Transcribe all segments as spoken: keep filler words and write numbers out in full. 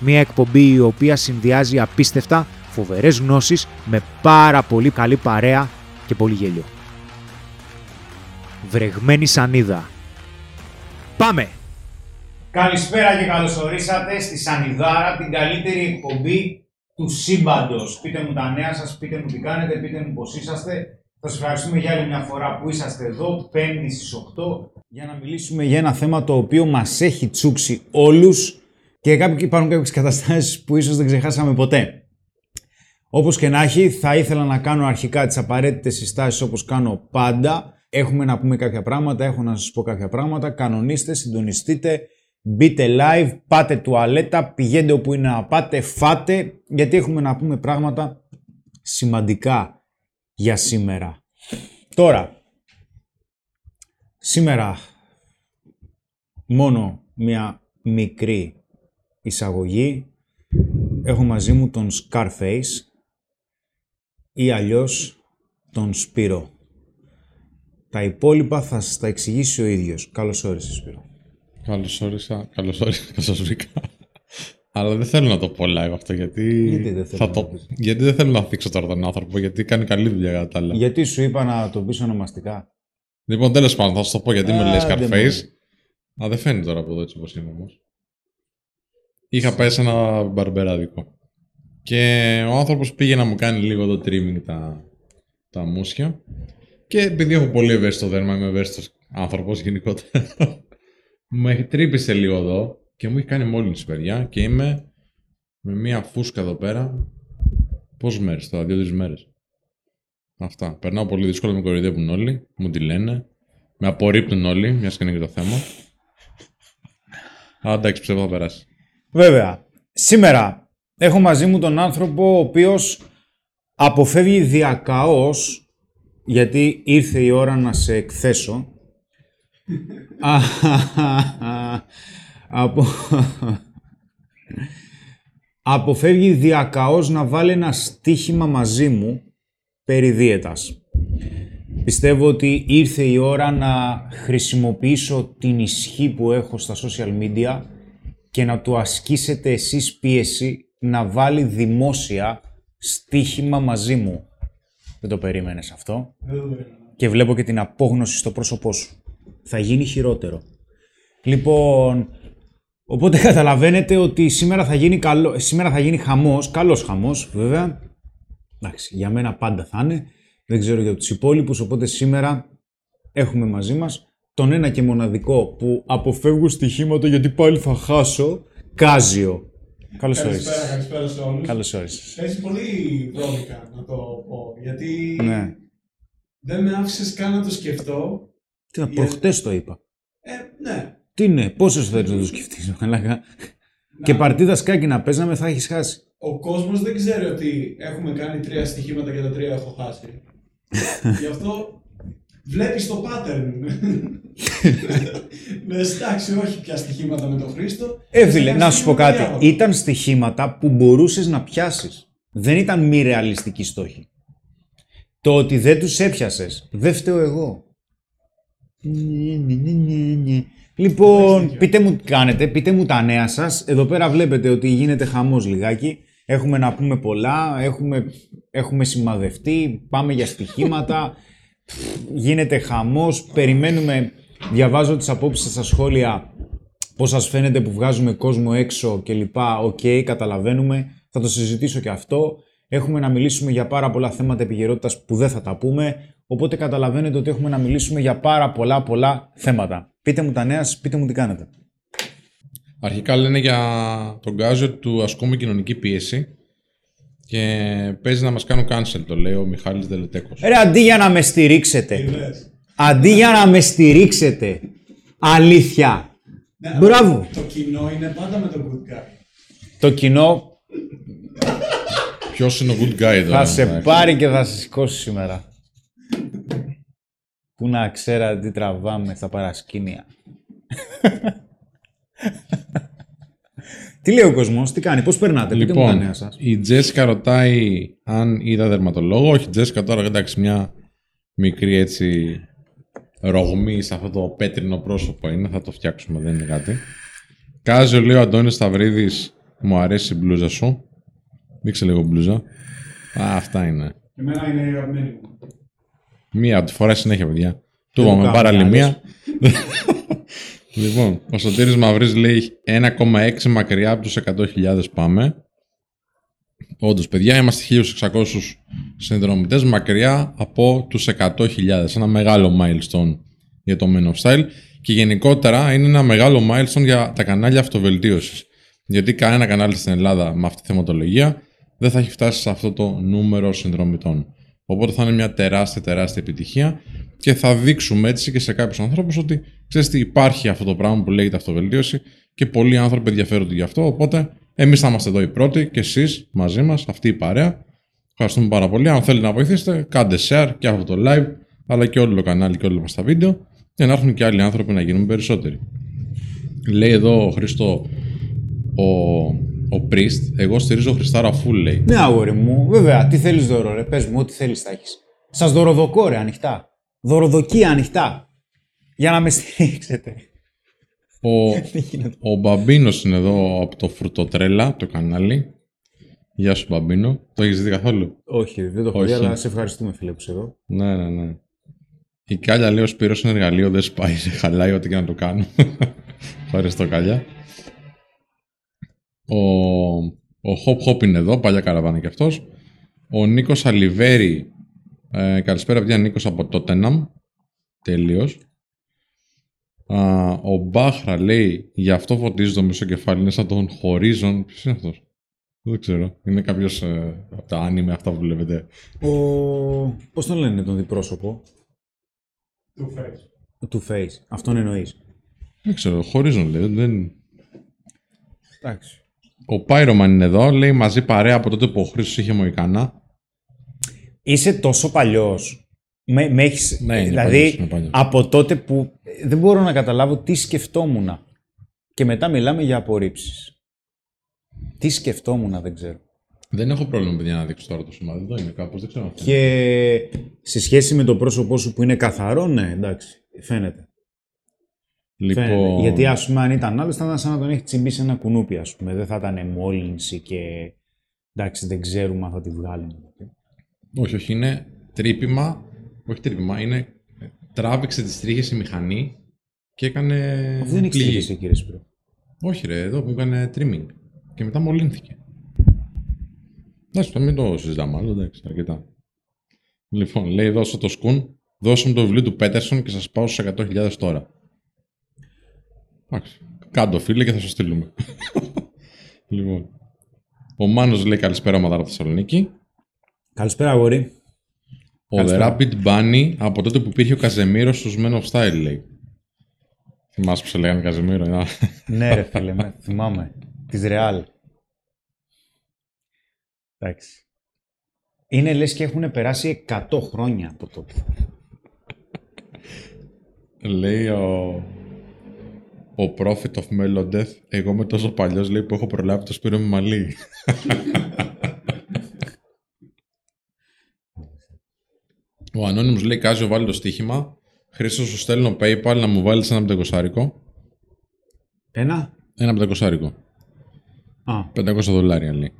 Μία εκπομπή η οποία συνδυάζει απίστευτα φοβερές γνώσεις με πάρα πολύ καλή παρέα και πολύ γέλιο. Βρεγμένη Σανίδα. Πάμε! Καλησπέρα και καλώς ορίσατε στη Σανιδάρα, την καλύτερη εκπομπή του σύμπαντος. Πείτε μου τα νέα σας, πείτε μου τι κάνετε, πείτε μου πώς είσαστε. Θα σας ευχαριστούμε για άλλη μια φορά που είσαστε εδώ, Πέμπτη στις οκτώ, για να μιλήσουμε για ένα θέμα το οποίο μας έχει τσούξει όλους και υπάρχουν κάποιες καταστάσεις που ίσως δεν ξεχάσαμε ποτέ. Όπως και να έχει, θα ήθελα να κάνω αρχικά τις απαραίτητες συστάσεις όπως κάνω πάντα. Έχουμε να πούμε κάποια πράγματα, έχω να σας πω κάποια πράγματα. Κανονίστε, συντονιστείτε, μπείτε live, πάτε τουαλέτα, πηγαίνετε όπου είναι να πάτε, φάτε, γιατί έχουμε να πούμε πράγματα σημαντικά για σήμερα. Τώρα, σήμερα μόνο μια μικρή εισαγωγή. Έχω μαζί μου τον Scarface ή αλλιώς τον Σπύρο. Τα υπόλοιπα θα σας τα εξηγήσει ο ίδιος. Καλώς όρισες, Σπύρο. Καλώς όρισα, καλώς όρισα, καλώς βρήκα. Αλλά δεν θέλω να το πω live αυτό, γιατί, γιατί, δεν, θέλω θα το... γιατί δεν θέλω να θίξω τώρα τον άνθρωπο, γιατί κάνει καλή δουλειά κατά τα άλλα. Γιατί σου είπα να τον πεις ονομαστικά. Λοιπόν, τέλος πάντων, θα σου το πω γιατί με λέει Scarface. Α, δεν φαίνεται τώρα από εδώ έτσι όπως είμαι όμως. Είχα πάει σε ένα μπαρμπεράδικο. Και ο άνθρωπος πήγε να μου κάνει λίγο το trimming τα, τα μουσια. Και επειδή έχω πολύ ευαίσθητο δέρμα, είμαι ευαίσθητος άνθρωπος γενικότερα. Με τρύπησε λίγο εδώ. Και μου έχει κάνει μόλυνση, παιδιά, και είμαι με μία φούσκα εδώ πέρα. Πόσες μέρες τώρα, δύο-τρεις μέρες. Αυτά. Περνάω πολύ δύσκολα, με κοροϊδεύουν όλοι, μου τη λένε. Με απορρίπτουν όλοι, μιας και είναι και το θέμα. Αλλά εντάξει, πιστεύω θα περάσει. Βέβαια, σήμερα έχω μαζί μου τον άνθρωπο ο οποίος αποφεύγει διακαώς, γιατί ήρθε η ώρα να σε εκθέσω. Από... Αποφεύγει διακαώς να βάλει ένα στοίχημα μαζί μου περί δίαιτας. Πιστεύω ότι ήρθε η ώρα να χρησιμοποιήσω την ισχύ που έχω στα social media και να του ασκήσετε εσείς πίεση να βάλει δημόσια στοίχημα μαζί μου. Δεν το περίμενες αυτό. Και βλέπω και την απόγνωση στο πρόσωπό σου. Θα γίνει χειρότερο. Λοιπόν... Οπότε καταλαβαίνετε ότι σήμερα θα γίνει, καλό, σήμερα θα γίνει χαμός, καλός χαμός βέβαια. Εντάξει, για μένα πάντα θα είναι, δεν ξέρω για τους υπόλοιπους, οπότε σήμερα έχουμε μαζί μας τον ένα και μοναδικό που αποφεύγω στοιχήματα γιατί πάλι θα χάσω, Κάζιο. Καλώς όρισες. Καλησπέρα, καλησπέρα σε όλους. Καλώς όρισες. Παίζει πολύ βρώμικα να το πω, γιατί ναι. Δεν με άφησες καν να το σκεφτώ. Τι να, γιατί... προχτές το είπα. Ε, ναι. Τι ναι, πόσες θέλεις να το σκεφτείς, μαλάκα. Και παρτίδα σκάκι να παίζαμε, θα έχεις χάσει. Ο κόσμος δεν ξέρει ότι έχουμε κάνει τρία στοιχήματα και τα τρία έχω χάσει. Γι' αυτό βλέπεις το pattern. Με στάξει, όχι πια στοιχήματα με τον Χρήστο. Έβδηλε, να σου πω κάτι. Διάβολο. Ήταν στοιχήματα που μπορούσες να πιάσεις. Δεν ήταν μη ρεαλιστική στόχη. Το ότι δεν τους έπιασες, δεν φταίω εγώ. Ναι, ναι, ναι, ναι. Λοιπόν, πείτε μου τι κάνετε, πείτε μου τα νέα σας. Εδώ πέρα βλέπετε ότι γίνεται χαμός λιγάκι. Έχουμε να πούμε πολλά, έχουμε, έχουμε σημαδευτεί, πάμε για στοιχήματα. Γίνεται χαμός, περιμένουμε, διαβάζω τις απόψεις σας στα σχόλια. Πώς σας φαίνεται που βγάζουμε κόσμο έξω κλπ. Οκ, okay, καταλαβαίνουμε. Θα το συζητήσω και αυτό. Έχουμε να μιλήσουμε για πάρα πολλά θέματα επικαιρότητας που δεν θα τα πούμε. Οπότε καταλαβαίνετε ότι έχουμε να μιλήσουμε για πάρα πολλά πολλά θέματα. Πείτε μου τα νέα, πείτε μου τι κάνετε. Αρχικά λένε για τον Κάζιο του ασκούμε κοινωνική πίεση και παίζει να μας κάνουν cancel, το λέει ο Μιχάλης Δελετέκος. Ρε, αντί για να με στηρίξετε, αντί για να με στηρίξετε, αλήθεια, ναι, μπράβο. Το κοινό είναι πάντα με τον good guy. Το κοινό... Ποιος είναι ο good guy εδώ. Θα σε πάρει και θα σε σηκώσει σήμερα. Πού να ξέρα τι τραβάμε στα παρασκήνια. Τι λέει ο κόσμος, τι κάνει, πώς περνάτε, λοιπόν, πείτε μου τα νέα σας. Η Τζέσικα ρωτάει αν είδα δερματολόγο. Όχι, Τζέσικα τώρα, εντάξει, μια μικρή έτσι ρογμή σε αυτό το πέτρινο πρόσωπο είναι. Θα το φτιάξουμε, δεν είναι κάτι. Κάζιο, λέει ο Αντώνης Σταυρίδης, μου αρέσει η μπλούζα σου. Δείξε λίγο μπλούζα. Α, αυτά είναι. Εμένα είναι η αγαπημένη μου. Μία τη φορά συνέχεια, παιδιά. Του είπαμε παραλυμία. Λοιπόν, ο Σαντήρης Μαυρής λέει ένα κόμμα έξι μακριά από τους εκατό χιλιάδες πάμε. Όντως, παιδιά, είμαστε χίλιους εξακόσιους συνδρομητές μακριά από τους εκατό χιλιάδες. Ένα μεγάλο milestone για το Men of Style. Και γενικότερα είναι ένα μεγάλο milestone για τα κανάλια αυτοβελτίωσης. Γιατί κανένα κανάλι στην Ελλάδα με αυτή τη θεματολογία δεν θα έχει φτάσει σε αυτό το νούμερο συνδρομητών. Οπότε θα είναι μια τεράστια τεράστια επιτυχία και θα δείξουμε έτσι και σε κάποιους ανθρώπους ότι ξέρεις τι, υπάρχει αυτό το πράγμα που λέγεται αυτοβελτίωση και πολλοί άνθρωποι ενδιαφέρονται γι' αυτό. Οπότε εμείς θα είμαστε εδώ οι πρώτοι και εσείς μαζί μας, αυτή η παρέα. Ευχαριστούμε πάρα πολύ. Αν θέλετε να βοηθήσετε, κάντε share και αυτό το live, αλλά και όλο το κανάλι και όλα μας τα βίντεο, για να έρθουν και άλλοι άνθρωποι να γίνουν περισσότεροι. Λέει εδώ ο Χρήστο. Ο, ο Πρίστ, εγώ στηρίζω Χρυσάρα Φουλέη. Ναι, αγόρι μου, βέβαια. Τι θέλεις, δώρο, ρε. Πες μου, ό,τι θέλεις θα έχεις. Σας δωροδοκώ, ρε, ανοιχτά. Δωροδοκία ανοιχτά. Για να με στηρίξετε. Ο, ο Μπαμπίνος είναι εδώ από το Φρουτοτρέλα, το κανάλι. Γεια σου, Μπαμπίνο. Το έχεις δει καθόλου? Όχι, δεν το έχω δει, αλλά σε ευχαριστούμε, φίλε, που είσαι εδώ. Ναι, ναι, ναι. Η Κάλια λέει: ο Σπύρος είναι εργαλείο, δεν σπάει, χαλάει ό,τι και να το κάνω. Ευχαριστώ, Κάλια. Ο, ο Hop Hop είναι εδώ, παλιά καραβάνα κι αυτός. Ο Νίκος Αλιβέρη, ε, καλησπέρα παιδιά, Νίκος από Τότεναμ, τελείως. Α, ο Μπάχρα λέει, γι' αυτό φωτίζει το μισό κεφάλι, είναι σαν τον Χορίζον. Ποιος είναι αυτός? Δεν ξέρω, είναι κάποιος ε, από τα άνιμε αυτά που βλέπετε. Ο... πώς τον λένε τον διπρόσωπο? Two-face. Two-face, αυτόν εννοείς? Δεν ξέρω, Χορίζον λέει, δεν... Εντάξει. Ο Πάιρομαν είναι εδώ, λέει μαζί παρέα από τότε που ο Χρήστος είχε μοϊκανά. Είσαι τόσο παλιός. Με, με έχεις... ναι, δηλαδή παλιός, παλιός. Από τότε που δεν μπορώ να καταλάβω τι σκεφτόμουν. Και μετά μιλάμε για απορρίψεις. Τι σκεφτόμουν δεν ξέρω. Δεν έχω πρόβλημα παιδιά να δείξω τώρα το σημάδι. Εδώ είναι κάπως, δεν ξέρω. Και σε σχέση με το πρόσωπό σου που είναι καθαρό, ναι, εντάξει, φαίνεται. Λοιπόν... φαίνεται. Γιατί ας πούμε αν ήταν άλλος θα ήταν σαν να τον έχει τσιμπήσει ένα κουνούπι ας πούμε. Δεν θα ήταν μόλυνση και εντάξει δεν ξέρουμε αν θα τη βγάλουμε. Όχι, όχι, είναι τρύπημα, όχι τρύπημα, είναι τράβηξε τις τρίχες η μηχανή και έκανε πληγή. Δεν εξήγησε κύριε Σπύρο. Όχι ρε, εδώ που έκανε trimming και μετά μολύνθηκε. Εντάξει, μην το συζητάμε άλλο, εντάξει, αρκετά. Λοιπόν, λέει δώσε το σκουν, δώσε μου το βιβλίο του Πέτερσον και σας πάω στους εκατό χιλιάδες τώρα. Κάντο φίλε και θα σας στείλουμε. Λοιπόν. Ο Μάνος λέει καλησπέρα μαδάρα Θεσσαλονίκη. Καλησπέρα αγόρι. Ο καλησπέρα. The Rapid Bunny από τότε που υπήρχε ο Καζεμίρος στους Men of Style λέει. Θυμάσαι που σε λέγανε Καζεμίρο? Ναι ρε φίλε, με, θυμάμαι. Της Real. Εντάξει. Είναι λες και έχουν περάσει εκατό χρόνια από τότε. Λέει ο... ο Prophet of Melodeth, εγώ με τόσο παλιός λέει που έχω προλάβει το Σπύρο με μαλλί. Ο Ανώνυμος λέει Κάζιο βάλει το στοίχημα. Χρήστος σου στέλνω PayPal να μου βάλεις ένα πεντακοσάρικο. Ένα? Ένα πεντακοσάρικο. Α. πεντακόσια δολάρια λέει.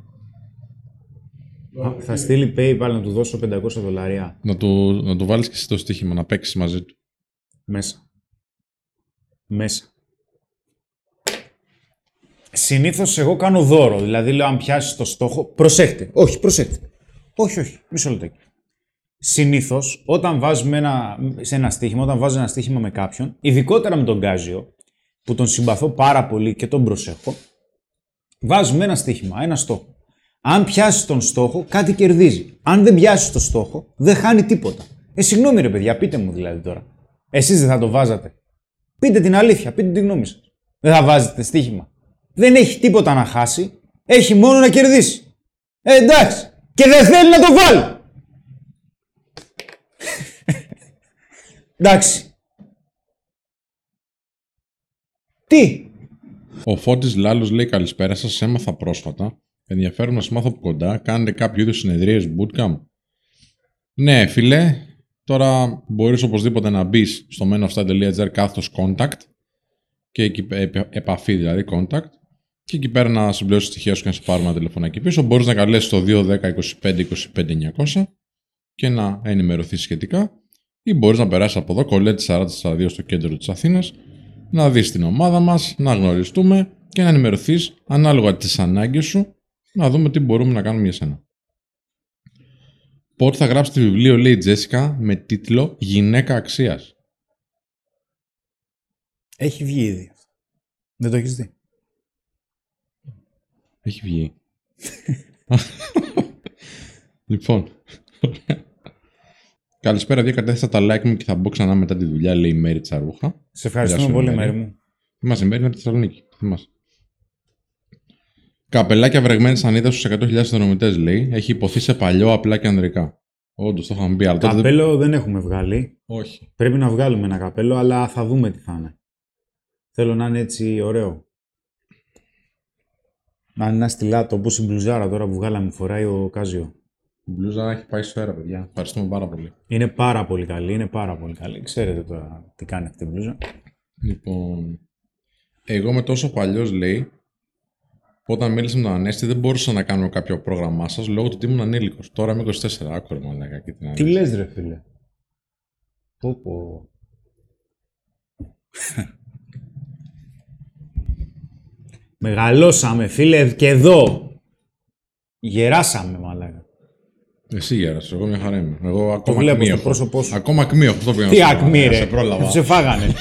Α, θα στείλει PayPal να του δώσω πεντακόσια δολάρια. Να του, να του βάλεις και εσύ το στοίχημα, να παίξεις μαζί του. Μέσα. Μέσα. συνήθως εγώ κάνω δώρο. Δηλαδή λέω, αν πιάσεις το στόχο. Προσέχτε. Όχι, προσέχτε. Όχι, όχι. Μισό λεπτό. Συνήθως, όταν βάζουμε ένα, σε ένα στοίχημα, όταν βάζω ένα στοίχημα με κάποιον, ειδικότερα με τον Κάζιο, που τον συμπαθώ πάρα πολύ και τον προσέχω, βάζουμε ένα στοίχημα, ένα στόχο. Αν πιάσεις τον στόχο, κάτι κερδίζει. Αν δεν πιάσεις τον στόχο, δεν χάνει τίποτα. Ε, συγγνώμη ρε παιδιά, πείτε μου δηλαδή τώρα. Εσείς δεν θα το βάζατε. Πείτε την αλήθεια, πείτε την γνώμη σας. Δεν θα βάζετε στοίχημα. Δεν έχει τίποτα να χάσει, έχει μόνο να κερδίσει. Ε, εντάξει. Και δεν θέλει να το βάλει. Εντάξει. Τι. Ο Φώτης Λάλος λέει καλησπέρα σας, έμαθα πρόσφατα. Ενδιαφέρον να σας μάθω από κοντά. Κάνετε κάποιο είδους συνεδρίες bootcamp? Ναι φίλε, τώρα μπορείς οπωσδήποτε να μπεις στο men of style dot g r κάθετος contact και εκεί, επαφή δηλαδή contact, και εκεί πέρα να συμπληρώσεις στοιχεία σου και να σε πάρουμε ένα τηλεφωνάκι πίσω. Μπορείς να καλέσεις το δύο δέκα είκοσι πέντε είκοσι πέντε εννιακόσια και να ενημερωθείς σχετικά, ή μπορείς να περάσεις από εδώ, Κολέτη σαράντα σαράντα δύο στο κέντρο της Αθήνας, να δεις την ομάδα μας, να γνωριστούμε και να ενημερωθείς ανάλογα τις ανάγκες σου, να δούμε τι μπορούμε να κάνουμε για σένα. Πότε θα γράψει το βιβλίο, λέει η Τζέσικα, με τίτλο «Γυναίκα αξίας»? Έχει βγει ήδη. Δεν το έχεις δει? Έχει βγει. Λοιπόν. Καλησπέρα, διακατέθησα τα like μου και θα μπω ξανά μετά τη δουλειά, λέει η Μέρη Τσαρούχα. Σε ευχαριστούμε πολύ, Μέρη μου. Είμαστε η Μέρη από τη Θεσσαλονίκη. Είμαστε. Καπελάκια Βρεγμένη Σανίδα στους εκατό χιλιάδες συνδρομητές, λέει. Έχει υποθεί σε παλιό, απλά και ανδρικά. Όντως το είχαμε πει. Αλλά καπέλο τότε... δεν έχουμε βγάλει. Όχι. Πρέπει να βγάλουμε ένα καπέλο, αλλά θα δούμε τι θα είναι. Θέλω να είναι έτσι ωραίο. Να είναι ένα στυλάτο, όπως η μπλουζάρα τώρα που βγάλαμε, φοράει ο Κάζιο. Η μπλουζάρα έχει πάει σφαίρα, παιδιά. Ευχαριστούμε πάρα πολύ. Είναι πάρα πολύ καλή, είναι πάρα πολύ καλή. Ξέρετε τώρα τι κάνει αυτή η μπλουζά. Λοιπόν. Εγώ είμαι τόσο παλιός, λέει. Όταν μίλησα με τον Ανέστη, δεν μπορούσα να κάνω κάποιο πρόγραμμά σας λόγω του ότι ήμουν ανήλικος. Τώρα είμαι είκοσι τέσσερα. Άκουρα, μαλάκα, και την Ανέστη. Τι λες, ρε φίλε. Πω, πω. Μεγαλώσαμε, φίλε, και εδώ. Γεράσαμε, μαλάκα. Εσύ γέρασες, εγώ μια χαρά είμαι. Εγώ ακόμα ακμή έχω. Το βλέπω στο πρόσωπό σου. Ακόμα ακμή έχω. Αυτό πήγα να σου πω. Τι ακμή, ρε. Σε πρόλαβα. Σε φάγανε.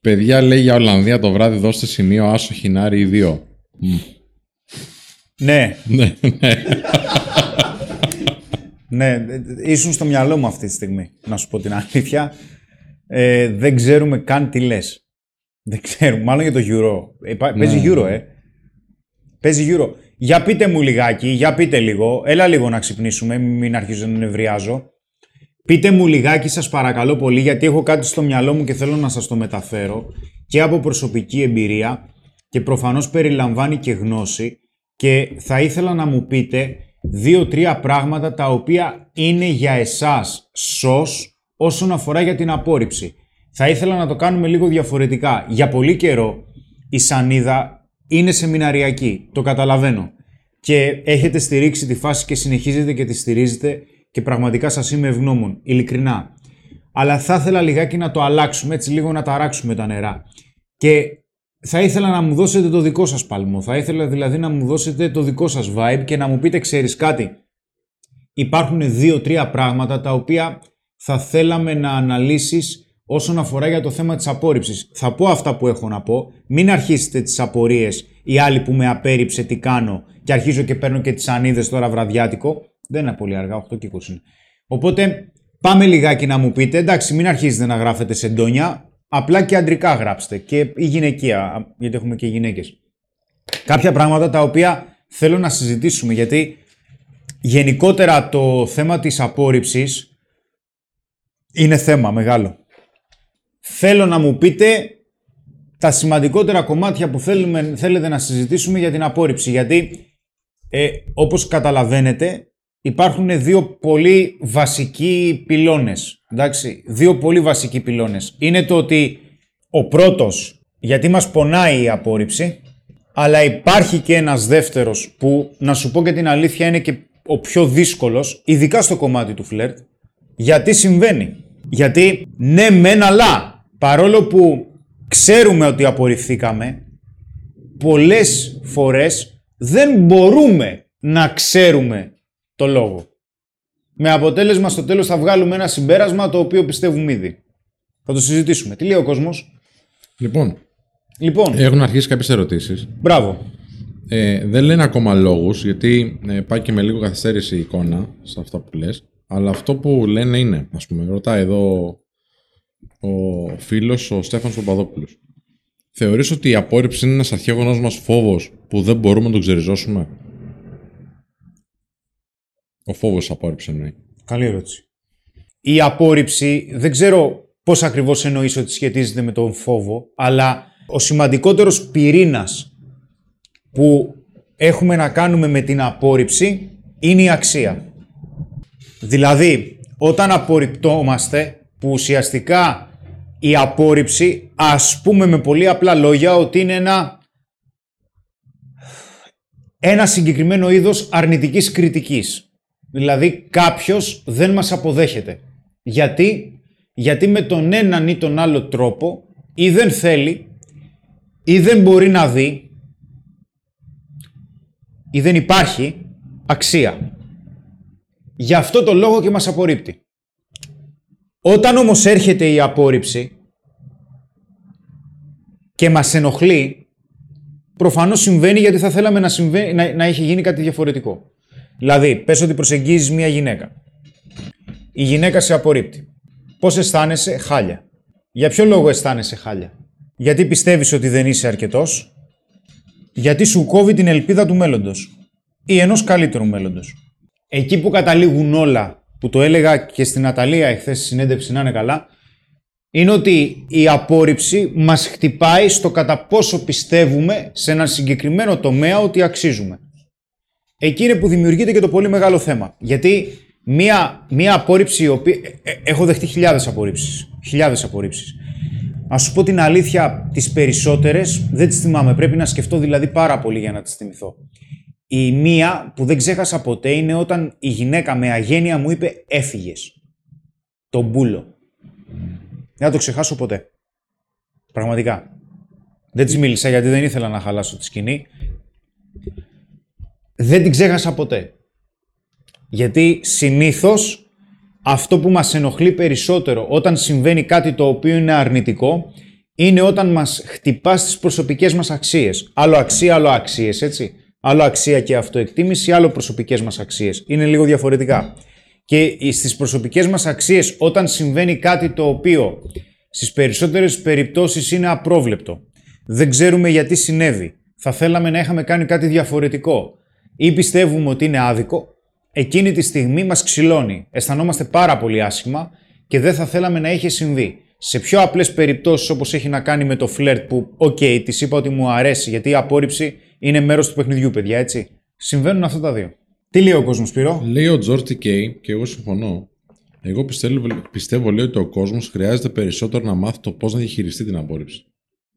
Παιδιά, λέει για Ολλανδία το βράδυ, δώστε σημείο άσο χινάρι ή δύο. Ναι. Ναι, ναι. Ναι, ήσουν στο μυαλό μου αυτή τη στιγμή, να σου πω την αλήθεια. Ε, δεν ξέρουμε καν τι λες. Δεν ξέρουμε, μάλλον για το Euro. Ε, παίζει Euro, ε. Παίζει Euro. Για πείτε μου λιγάκι, για πείτε λίγο. Έλα λίγο να ξυπνήσουμε, μην αρχίζω να νευριάζω. Πείτε μου λιγάκι σας παρακαλώ πολύ, γιατί έχω κάτι στο μυαλό μου και θέλω να σας το μεταφέρω και από προσωπική εμπειρία και προφανώς περιλαμβάνει και γνώση, και θα ήθελα να μου πείτε δύο-τρία πράγματα τα οποία είναι για εσάς σως όσον αφορά για την απόρριψη. Θα ήθελα να το κάνουμε λίγο διαφορετικά. Για πολύ καιρό η Σανίδα είναι σεμιναριακή, το καταλαβαίνω, και έχετε στηρίξει τη φάση και συνεχίζετε και τη στηρίζετε. Και πραγματικά σας είμαι ευγνώμων, ειλικρινά. Αλλά θα ήθελα λιγάκι να το αλλάξουμε, έτσι λίγο να ταράξουμε τα νερά. Και θα ήθελα να μου δώσετε το δικό σας παλμό. Θα ήθελα δηλαδή να μου δώσετε το δικό σας vibe και να μου πείτε, ξέρεις κάτι. Υπάρχουν δύο-τρία πράγματα τα οποία θα θέλαμε να αναλύσεις όσον αφορά για το θέμα της απόρριψης. Θα πω αυτά που έχω να πω. Μην αρχίσετε τις απορίες, οι άλλοι που με απέρριψε τι κάνω, και αρχίζω και παίρνω και τις ανίδες τώρα βραδιάτικο. Δεν είναι πολύ αργά, οκτώ και είκοσι είναι. Οπότε πάμε λιγάκι να μου πείτε, εντάξει, μην αρχίζετε να γράφετε σε ντόνια, απλά και αντρικά γράψτε και η γυναικεία, γιατί έχουμε και γυναίκες. Κάποια πράγματα τα οποία θέλω να συζητήσουμε, γιατί γενικότερα το θέμα της απόρριψης είναι θέμα μεγάλο. Θέλω να μου πείτε τα σημαντικότερα κομμάτια που θέλουμε, θέλετε να συζητήσουμε για την απόρριψη, γιατί ε, όπως καταλαβαίνετε, υπάρχουν δύο πολύ βασικοί πυλώνες, εντάξει, δύο πολύ βασικοί πυλώνες. Είναι το ότι ο πρώτος, γιατί μας πονάει η απόρριψη, αλλά υπάρχει και ένας δεύτερος που, να σου πω και την αλήθεια, είναι και ο πιο δύσκολος, ειδικά στο κομμάτι του φλερτ, γιατί συμβαίνει. Γιατί ναι μεν αλλά, παρόλο που ξέρουμε ότι απορριφθήκαμε. Πολλές φορές δεν μπορούμε να ξέρουμε το λόγο. Με αποτέλεσμα στο τέλος θα βγάλουμε ένα συμπέρασμα το οποίο πιστεύουμε ήδη. Θα το συζητήσουμε. Τι λέει ο κόσμος. Λοιπόν, λοιπόν. Έχουν αρχίσει κάποιες ερωτήσεις. Μπράβο. Ε, δεν λένε ακόμα λόγους, γιατί ε, πάει και με λίγο καθυστέρηση η εικόνα σε αυτά που λες. Αλλά αυτό που λένε είναι, ας πούμε, ρωτάει εδώ ο φίλος, ο Στέφανος Παπαδόπουλος. Θεωρείς ότι η απόρριψη είναι ένας αρχαίγονός μας φόβος που δεν μπορούμε να τον ξεριζώσουμε? Ο φόβος της απόρριψης εννοεί. Καλή ερώτηση. Η απόρριψη, δεν ξέρω πώς ακριβώς εννοείς ότι σχετίζεται με τον φόβο, αλλά ο σημαντικότερος πυρήνας που έχουμε να κάνουμε με την απόρριψη είναι η αξία. Δηλαδή, όταν απορριπτόμαστε, που ουσιαστικά η απόρριψη, ας πούμε με πολύ απλά λόγια, ότι είναι ένα, ένα συγκεκριμένο είδος αρνητικής κριτικής. Δηλαδή, κάποιος δεν μας αποδέχεται. Γιατί? Γιατί με τον έναν ή τον άλλο τρόπο ή δεν θέλει, ή δεν μπορεί να δει, ή δεν υπάρχει αξία. Γι' αυτό το λόγο και μας απορρίπτει. Όταν όμως έρχεται η απόρριψη και μας ενοχλεί, προφανώς συμβαίνει γιατί θα θέλαμε να, συμβα... να... να έχει γίνει κάτι διαφορετικό. Δηλαδή, πες ότι προσεγγίζεις μια γυναίκα. Η γυναίκα σε απορρίπτει. Πώς αισθάνεσαι? Χάλια. Για ποιο λόγο αισθάνεσαι χάλια? Γιατί πιστεύεις ότι δεν είσαι αρκετός, γιατί σου κόβει την ελπίδα του μέλλοντος ή ενός καλύτερου μέλλοντος. Εκεί που καταλήγουν όλα, που το έλεγα και στην Αταλία εχθές στη συνέντευξη να είναι καλά, είναι ότι η απόρριψη μας χτυπάει στο κατά πόσο πιστεύουμε σε έναν συγκεκριμένο τομέα ότι αξίζουμε. Εκεί είναι που δημιουργείται και το πολύ μεγάλο θέμα. Γιατί μία, μία απόρριψη, η οποία... ε, έχω δεχτεί χιλιάδες απορρίψεις. Χιλιάδες απορρίψεις. Ας σου πω την αλήθεια, τις περισσότερες δεν τις θυμάμαι. Πρέπει να σκεφτώ δηλαδή πάρα πολύ για να τις θυμηθώ. Η μία που δεν ξέχασα ποτέ είναι όταν η γυναίκα με αγένεια μου είπε «έφυγες». Τον μπούλο. Δεν θα το ξεχάσω ποτέ. Πραγματικά. Δεν της μίλησα γιατί δεν ήθελα να χαλάσω τη σκηνή. Δεν την ξέχασα ποτέ. Γιατί συνήθως αυτό που μας ενοχλεί περισσότερο όταν συμβαίνει κάτι το οποίο είναι αρνητικό είναι όταν μας χτυπά στις προσωπικές μας αξίες. Άλλο αξία, άλλο αξίες, έτσι. Άλλο αξία και αυτοεκτίμηση, άλλο προσωπικές μας αξίες. Είναι λίγο διαφορετικά. Και στις προσωπικές μας αξίες, όταν συμβαίνει κάτι το οποίο στις περισσότερες περιπτώσεις είναι απρόβλεπτο, δεν ξέρουμε γιατί συνέβη, θα θέλαμε να είχαμε κάνει κάτι διαφορετικό ή πιστεύουμε ότι είναι άδικο, εκείνη τη στιγμή μας ξυλώνει. Αισθανόμαστε πάρα πολύ άσχημα και δεν θα θέλαμε να είχε συμβεί. Σε πιο απλές περιπτώσεις, όπως έχει να κάνει με το φλερτ, που, οκ, okay, της είπα ότι μου αρέσει, γιατί η απόρριψη είναι μέρος του παιχνιδιού, παιδιά, έτσι. Συμβαίνουν αυτά τα δύο. Τι λέει ο κόσμος, Σπύρο? Λέει ο Τζόρτι Κέι, και εγώ συμφωνώ. Εγώ πιστεύω, πιστεύω λέει, ότι ο κόσμος χρειάζεται περισσότερο να μάθει το πώς να διαχειριστεί την απόρριψη.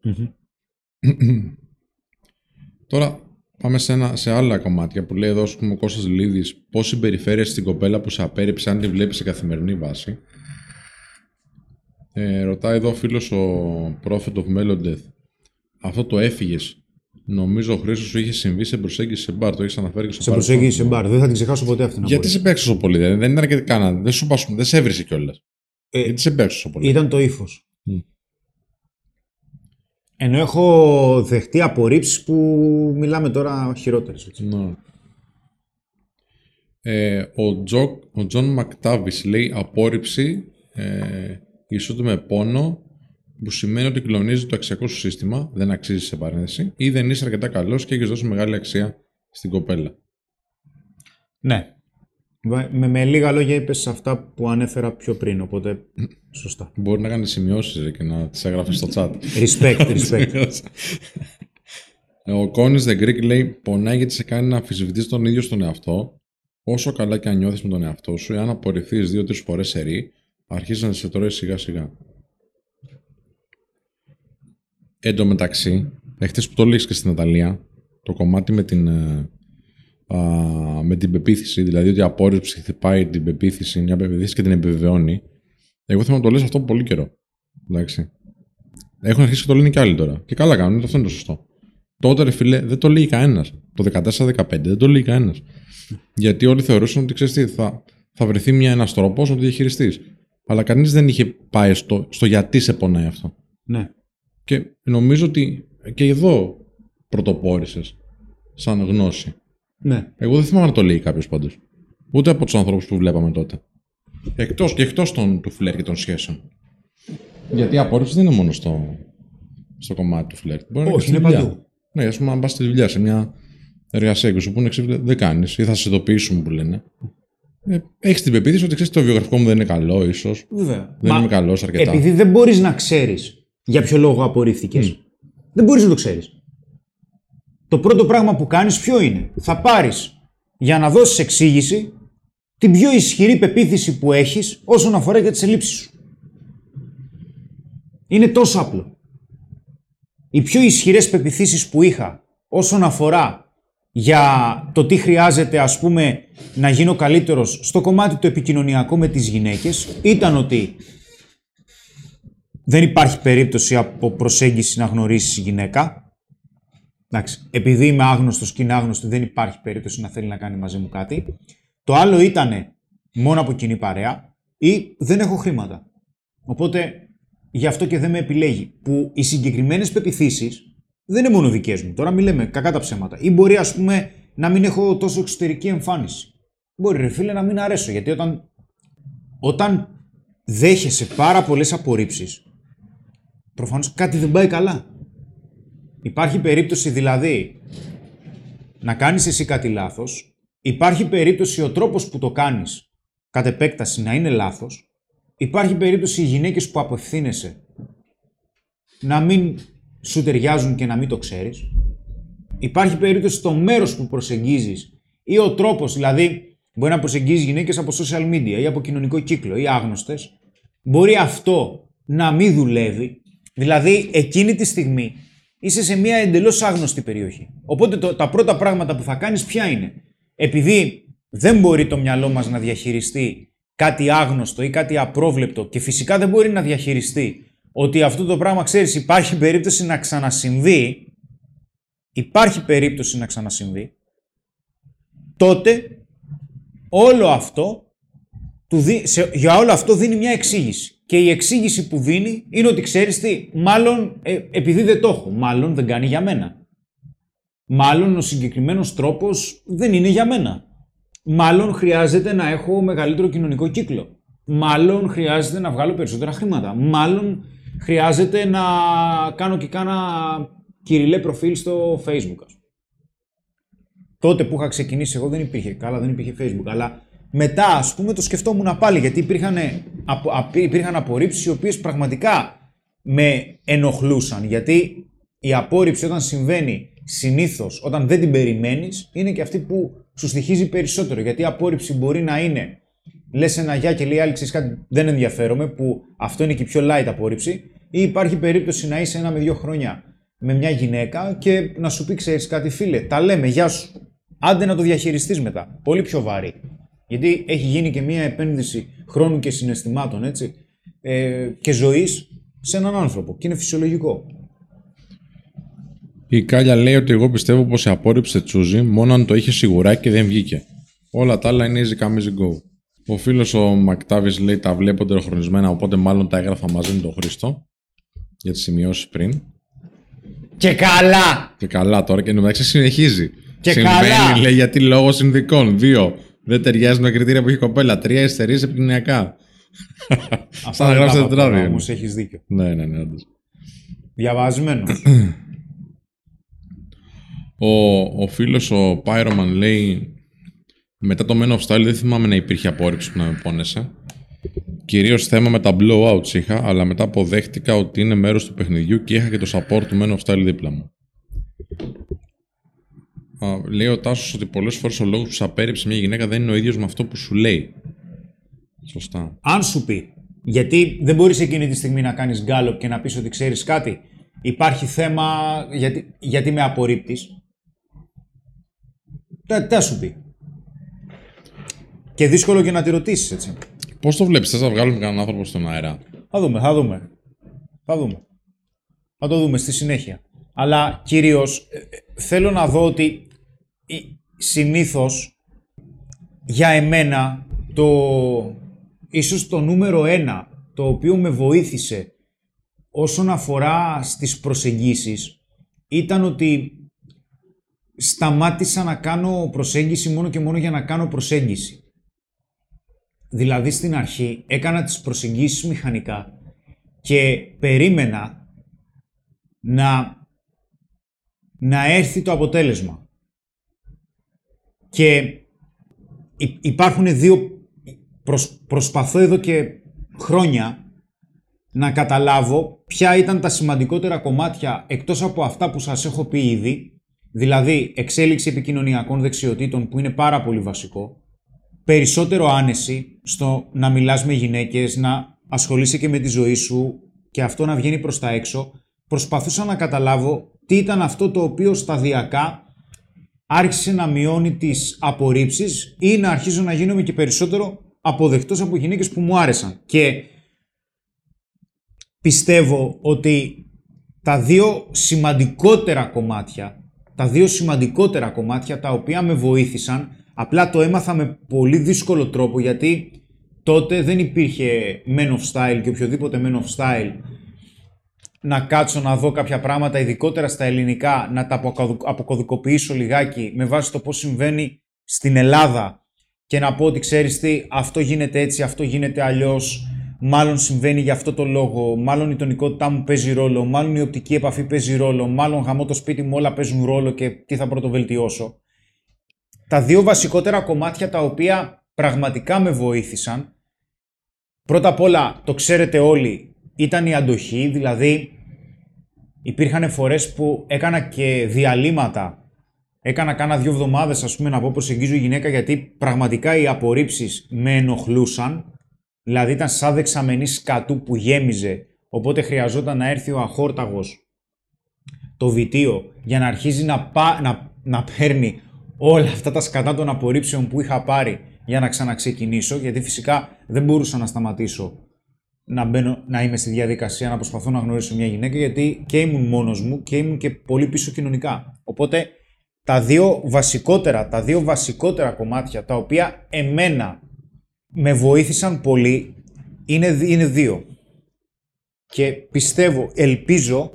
Mm-hmm. Τώρα πάμε σε, ένα, σε άλλα κομμάτια που λέει εδώ, ας πούμε, ο Κώστας Λίδης, πώς συμπεριφέρεσαι στην κοπέλα που σε απέρριψε, αν τη βλέπεις σε καθημερινή βάση. Ε, ρωτάει εδώ ο φίλος ο Prophet of Melodeth. Αυτό το έφυγες. Νομίζω ο Χρήστος σου είχε συμβεί σε προσέγγιση σε μπαρ. Το έχεις αναφέρει και στο παρελθόν. Σε προσέγγιση σε μπαρ. Δεν θα την ξεχάσω ποτέ αυτήν. Γιατί σε παίξω τόσο πολύ, δηλαδή. Δεν ήταν και κανένα. Δεν σου πάσουν, δεν σε έβρισε κιόλας. Ε, Γιατί σε παίξω τόσο πολύ. Ήταν το ύφος. Mm. Ενώ έχω δεχτεί απορρίψεις που μιλάμε τώρα χειρότερες. No. Ε, ο, Τζο, ο Τζον Μακτάβης λέει απόρριψη ε, ισούται με πόνο, που σημαίνει ότι κλονίζει το αξιακό σου σύστημα, δεν αξίζει σε παρένθεση, ή δεν είσαι αρκετά καλός και έχεις δώσει μεγάλη αξία στην κοπέλα. Ναι. Με, με λίγα λόγια είπες αυτά που ανέφερα πιο πριν, οπότε σωστά. Μπορεί να κάνει σημειώσεις και να τις έγραφες στο chat. Respect, respect. Ο Κόνις The Greek λέει, πονάει γιατί σε κάνει να αμφισβητείς τον ίδιο στον εαυτό, όσο καλά και αν νιώθεις με τον εαυτό σου, εάν απορριφθείς δύο-τρεις φορές σε ρί, αρχίζει να σε τρώει σιγά-σιγά. Εν τω μεταξύ, εχθές που το λύσεις και στην Αταλία, το κομμάτι με την, α, με την πεποίθηση, δηλαδή ότι η απόρριψη χτυπάει την πεποίθηση, μια πεποίθηση και την επιβεβαιώνει, εγώ θέλω να το λες αυτό πολύ καιρό. Εντάξει. Έχουν αρχίσει και το λένε και άλλοι τώρα. Και καλά κάνουν, αυτό είναι το σωστό. Τότε, ρε φίλε, δεν το λέει κανένα. Το δεκατέσσερα δεκαπέντε δεν το λέει κανένα. Γιατί όλοι θεωρούσαν ότι ξέρεις τι, θα, θα βρεθεί ένα τρόπο να το διαχειριστεί. Αλλά κανείς δεν είχε πάει στο, στο γιατί σε πονάει αυτό. Ναι. Και νομίζω ότι και εδώ πρωτοπόρησες σαν γνώση. Ναι. Εγώ δεν θυμάμαι να το λέει κάποιος πάντως. Ούτε από τους ανθρώπους που βλέπαμε τότε. Εκτός και εκτός των, του φλερ και των σχέσεων. Γιατί η απόρριψη δεν είναι μόνο στο, στο κομμάτι του φλερ. Μπορεί όχι, να είναι δουλειά. Παντού. Ναι, ας πούμε, αν πας στη δουλειά σε μια εργασία και σου πούνε δεν κάνεις ή θα σε ειδοποιήσουμε που λένε. Ε, έχεις την πεποίθηση ότι ξέρεις το βιογραφικό μου δεν είναι καλό, ίσως. Βέβαια. Δεν Μα, είμαι καλός αρκετά. Επειδή δεν μπορείς να ξέρεις για ποιο λόγο απορρίφθηκες. Mm. Δεν μπορείς να το ξέρεις. Το πρώτο πράγμα που κάνεις ποιο είναι? Θα πάρεις για να δώσεις εξήγηση την πιο ισχυρή πεποίθηση που έχεις όσον αφορά για τις ελλείψεις σου. Είναι τόσο απλό. Οι πιο ισχυρές πεποιθήσεις που είχα όσον αφορά για το τι χρειάζεται, ας πούμε, να γίνω καλύτερος στο κομμάτι το επικοινωνιακό με τις γυναίκες ήταν ότι δεν υπάρχει περίπτωση από προσέγγιση να γνωρίσεις γυναίκα. Εντάξει, επειδή είμαι άγνωστος και είναι άγνωστη, δεν υπάρχει περίπτωση να θέλει να κάνει μαζί μου κάτι. Το άλλο ήταν μόνο από κοινή παρέα ή δεν έχω χρήματα. Οπότε γι' αυτό και δεν με επιλέγει. Που οι συγκεκριμένες πεποιθήσεις δεν είναι μόνο δικές μου. Τώρα μιλάμε κακά τα ψέματα. Ή μπορεί, ας πούμε, να μην έχω τόσο εξωτερική εμφάνιση. Μπορεί, ρε φίλε, να μην αρέσω. Γιατί όταν, όταν δέχεσαι πάρα πολλές απορρίψεις, προφανώς κάτι δεν πάει καλά. Υπάρχει περίπτωση δηλαδή να κάνεις εσύ κάτι λάθος. Υπάρχει περίπτωση ο τρόπος που το κάνεις κατ' επέκταση να είναι λάθος. Υπάρχει περίπτωση οι γυναίκες που απευθύνεσαι να μην σου ταιριάζουν και να μην το ξέρεις. Υπάρχει περίπτωση το μέρος που προσεγγίζεις ή ο τρόπος, δηλαδή μπορεί να προσεγγίζεις γυναίκες από social media ή από κοινωνικό κύκλο ή άγνωστες. Μπορεί αυτό να μην δουλεύει, δηλαδή εκείνη τη στιγμή είσαι σε μια εντελώς άγνωστη περιοχή. Οπότε το, τα πρώτα πράγματα που θα κάνεις ποια είναι? Επειδή δεν μπορεί το μυαλό μας να διαχειριστεί κάτι άγνωστο ή κάτι απρόβλεπτο και φυσικά δεν μπορεί να διαχειριστεί ότι αυτό το πράγμα, ξέρεις, υπάρχει περίπτωση να ξανασυμβεί, υπάρχει περίπτωση να ξανασυμβεί, τότε όλο αυτό, του δι... σε... για όλο αυτό δίνει μια εξήγηση. Και η εξήγηση που δίνει είναι ότι, ξέρεις τι, μάλλον ε, επειδή δεν το έχω, μάλλον δεν κάνει για μένα. Μάλλον ο συγκεκριμένος τρόπος δεν είναι για μένα. Μάλλον χρειάζεται να έχω μεγαλύτερο κοινωνικό κύκλο. Μάλλον χρειάζεται να βγάλω περισσότερα χρήματα. Μάλλον χρειάζεται να κάνω και κάνα κυριλέ προφίλ στο Facebook. Τότε που είχα ξεκινήσει εγώ δεν υπήρχε, καλά δεν υπήρχε Facebook, αλλά μετά ας πούμε το σκεφτόμουν πάλι γιατί υπήρχαν, απο, υπήρχαν απορρίψεις οι οποίες πραγματικά με ενοχλούσαν, γιατί η απόρριψη όταν συμβαίνει συνήθως, όταν δεν την περιμένεις, είναι και αυτή που σου στοιχίζει περισσότερο, γιατί η απόρριψη μπορεί να είναι λες ένα γεια και λέει άλλη ξέρεις κάτι δεν ενδιαφέρομαι, που αυτό είναι και η πιο light απόρριψη, ή υπάρχει περίπτωση να είσαι ένα με δύο χρόνια με μια γυναίκα και να σου πει ξέρεις κάτι φίλε, τα λέμε, γεια σου, άντε να το διαχειριστείς μετά, πολύ πιο βαρύ. Γιατί έχει γίνει και μια επένδυση χρόνου και συναισθημάτων, έτσι, ε, και ζωής σε έναν άνθρωπο και είναι φυσιολογικό. Η Κάλια λέει ότι εγώ πιστεύω πως η απόρριψη τσούζι μόνο αν το είχε σιγουρά και δεν βγήκε. Όλα τα άλλα είναι easy come, easy go. Ο φίλος ο Μακτάβης λέει τα βλέπω τεροχρονισμένα, οπότε μάλλον τα έγραφα μαζί με τον Χρήστο για τις σημειώσεις πριν. Και καλά! Και καλά τώρα, και εν τω μεταξύ συνεχίζει. Και συμβαίνει, καλά! Λέει γιατί λόγω συνδικών. Δύο. Δεν ταιριάζει με κριτήρια που έχει κοπέλα. Τρία. Εστερίες επικοινωνιακά. Αυτά να γράψετε τετράδιο. Όμως έχεις δίκιο. Ναι, ναι, ναι. Διαβασμένο. Ο, ο φίλος ο Πάιρομαν λέει μετά το Men of Style δεν θυμάμαι να υπήρχε απόρριψη που να με πόνεσε. Κυρίως θέμα με τα blowouts είχα, αλλά μετά αποδέχτηκα ότι είναι μέρος του παιχνιδιού και είχα και το support του Men of Style δίπλα μου. Α, λέει ο Τάσος ότι πολλές φορές ο λόγος που σε απέρριψε μια γυναίκα δεν είναι ο ίδιος με αυτό που σου λέει. Σωστά. Αν σου πει, γιατί δεν μπορείς εκείνη τη στιγμή να κάνεις γκάλωπ και να πεις ότι ξέρεις κάτι, υπάρχει θέμα γιατί, γιατί με απορρίπτεις. Τι σου πει. Και δύσκολο και να τη ρωτήσεις, έτσι. Πώς το βλέπεις, θες να βγάλουμε κανέναν άνθρωπο στον αέρα? Θα δούμε, θα δούμε. Θα δούμε. Θα το δούμε στη συνέχεια. Αλλά κυρίως θέλω να δω ότι συνήθως για εμένα το ίσως το νούμερο ένα το οποίο με βοήθησε όσον αφορά στις προσεγγίσεις ήταν ότι σταμάτησα να κάνω προσέγγιση μόνο και μόνο για να κάνω προσέγγιση. Δηλαδή στην αρχή έκανα τις προσεγγίσεις μηχανικά και περίμενα να, να έρθει το αποτέλεσμα. Και υπάρχουν δύο... Προσ, προσπαθώ εδώ και χρόνια να καταλάβω ποια ήταν τα σημαντικότερα κομμάτια εκτός από αυτά που σας έχω πει ήδη, δηλαδή εξέλιξη επικοινωνιακών δεξιοτήτων που είναι πάρα πολύ βασικό, περισσότερο άνεση στο να μιλάς με γυναίκες, να ασχολείσαι και με τη ζωή σου και αυτό να βγαίνει προς τα έξω. Προσπαθούσα να καταλάβω τι ήταν αυτό το οποίο σταδιακά άρχισε να μειώνει τις απορρίψεις ή να αρχίζω να γίνομαι και περισσότερο αποδεκτός από γυναίκες που μου άρεσαν. Και πιστεύω ότι τα δύο σημαντικότερα κομμάτια, τα δύο σημαντικότερα κομμάτια τα οποία με βοήθησαν, απλά το έμαθα με πολύ δύσκολο τρόπο γιατί τότε δεν υπήρχε Men of Style και οποιοδήποτε Men of Style να κάτσω να δω κάποια πράγματα, ειδικότερα στα ελληνικά, να τα αποκωδικοποιήσω λιγάκι με βάση το πώς συμβαίνει στην Ελλάδα και να πω ότι ξέρεις τι, αυτό γίνεται έτσι, αυτό γίνεται αλλιώς, μάλλον συμβαίνει για αυτό το λόγο, μάλλον η τονικότητά μου παίζει ρόλο, μάλλον η οπτική επαφή παίζει ρόλο, μάλλον γαμώ το σπίτι μου, όλα παίζουν ρόλο και τι θα πρωτοβελτιώσω. Τα δύο βασικότερα κομμάτια τα οποία πραγματικά με βοήθησαν, πρώτα απ' όλα το ξέρετε όλοι, ήταν η αντοχή, δηλαδή υπήρχαν φορές που έκανα και διαλύματα, έκανα κάνα δύο εβδομάδες ας πούμε να πω προσεγγίζω γυναίκα γιατί πραγματικά οι απορρίψεις με ενοχλούσαν, δηλαδή ήταν σαν δεξαμενή σκατού που γέμιζε, οπότε χρειαζόταν να έρθει ο αχόρταγος, το βιτίο, για να αρχίζει να, πα, να, να παίρνει όλα αυτά τα σκατά των απορρίψεων που είχα πάρει για να ξαναξεκινήσω, γιατί φυσικά δεν μπορούσα να σταματήσω να, μπαίνω, να είμαι στη διαδικασία να προσπαθώ να γνωρίσω μια γυναίκα, γιατί και ήμουν μόνος μου και ήμουν και πολύ πίσω κοινωνικά. Οπότε τα δύο βασικότερα, τα δύο βασικότερα κομμάτια τα οποία εμένα με βοήθησαν πολύ είναι, είναι δύο και πιστεύω, ελπίζω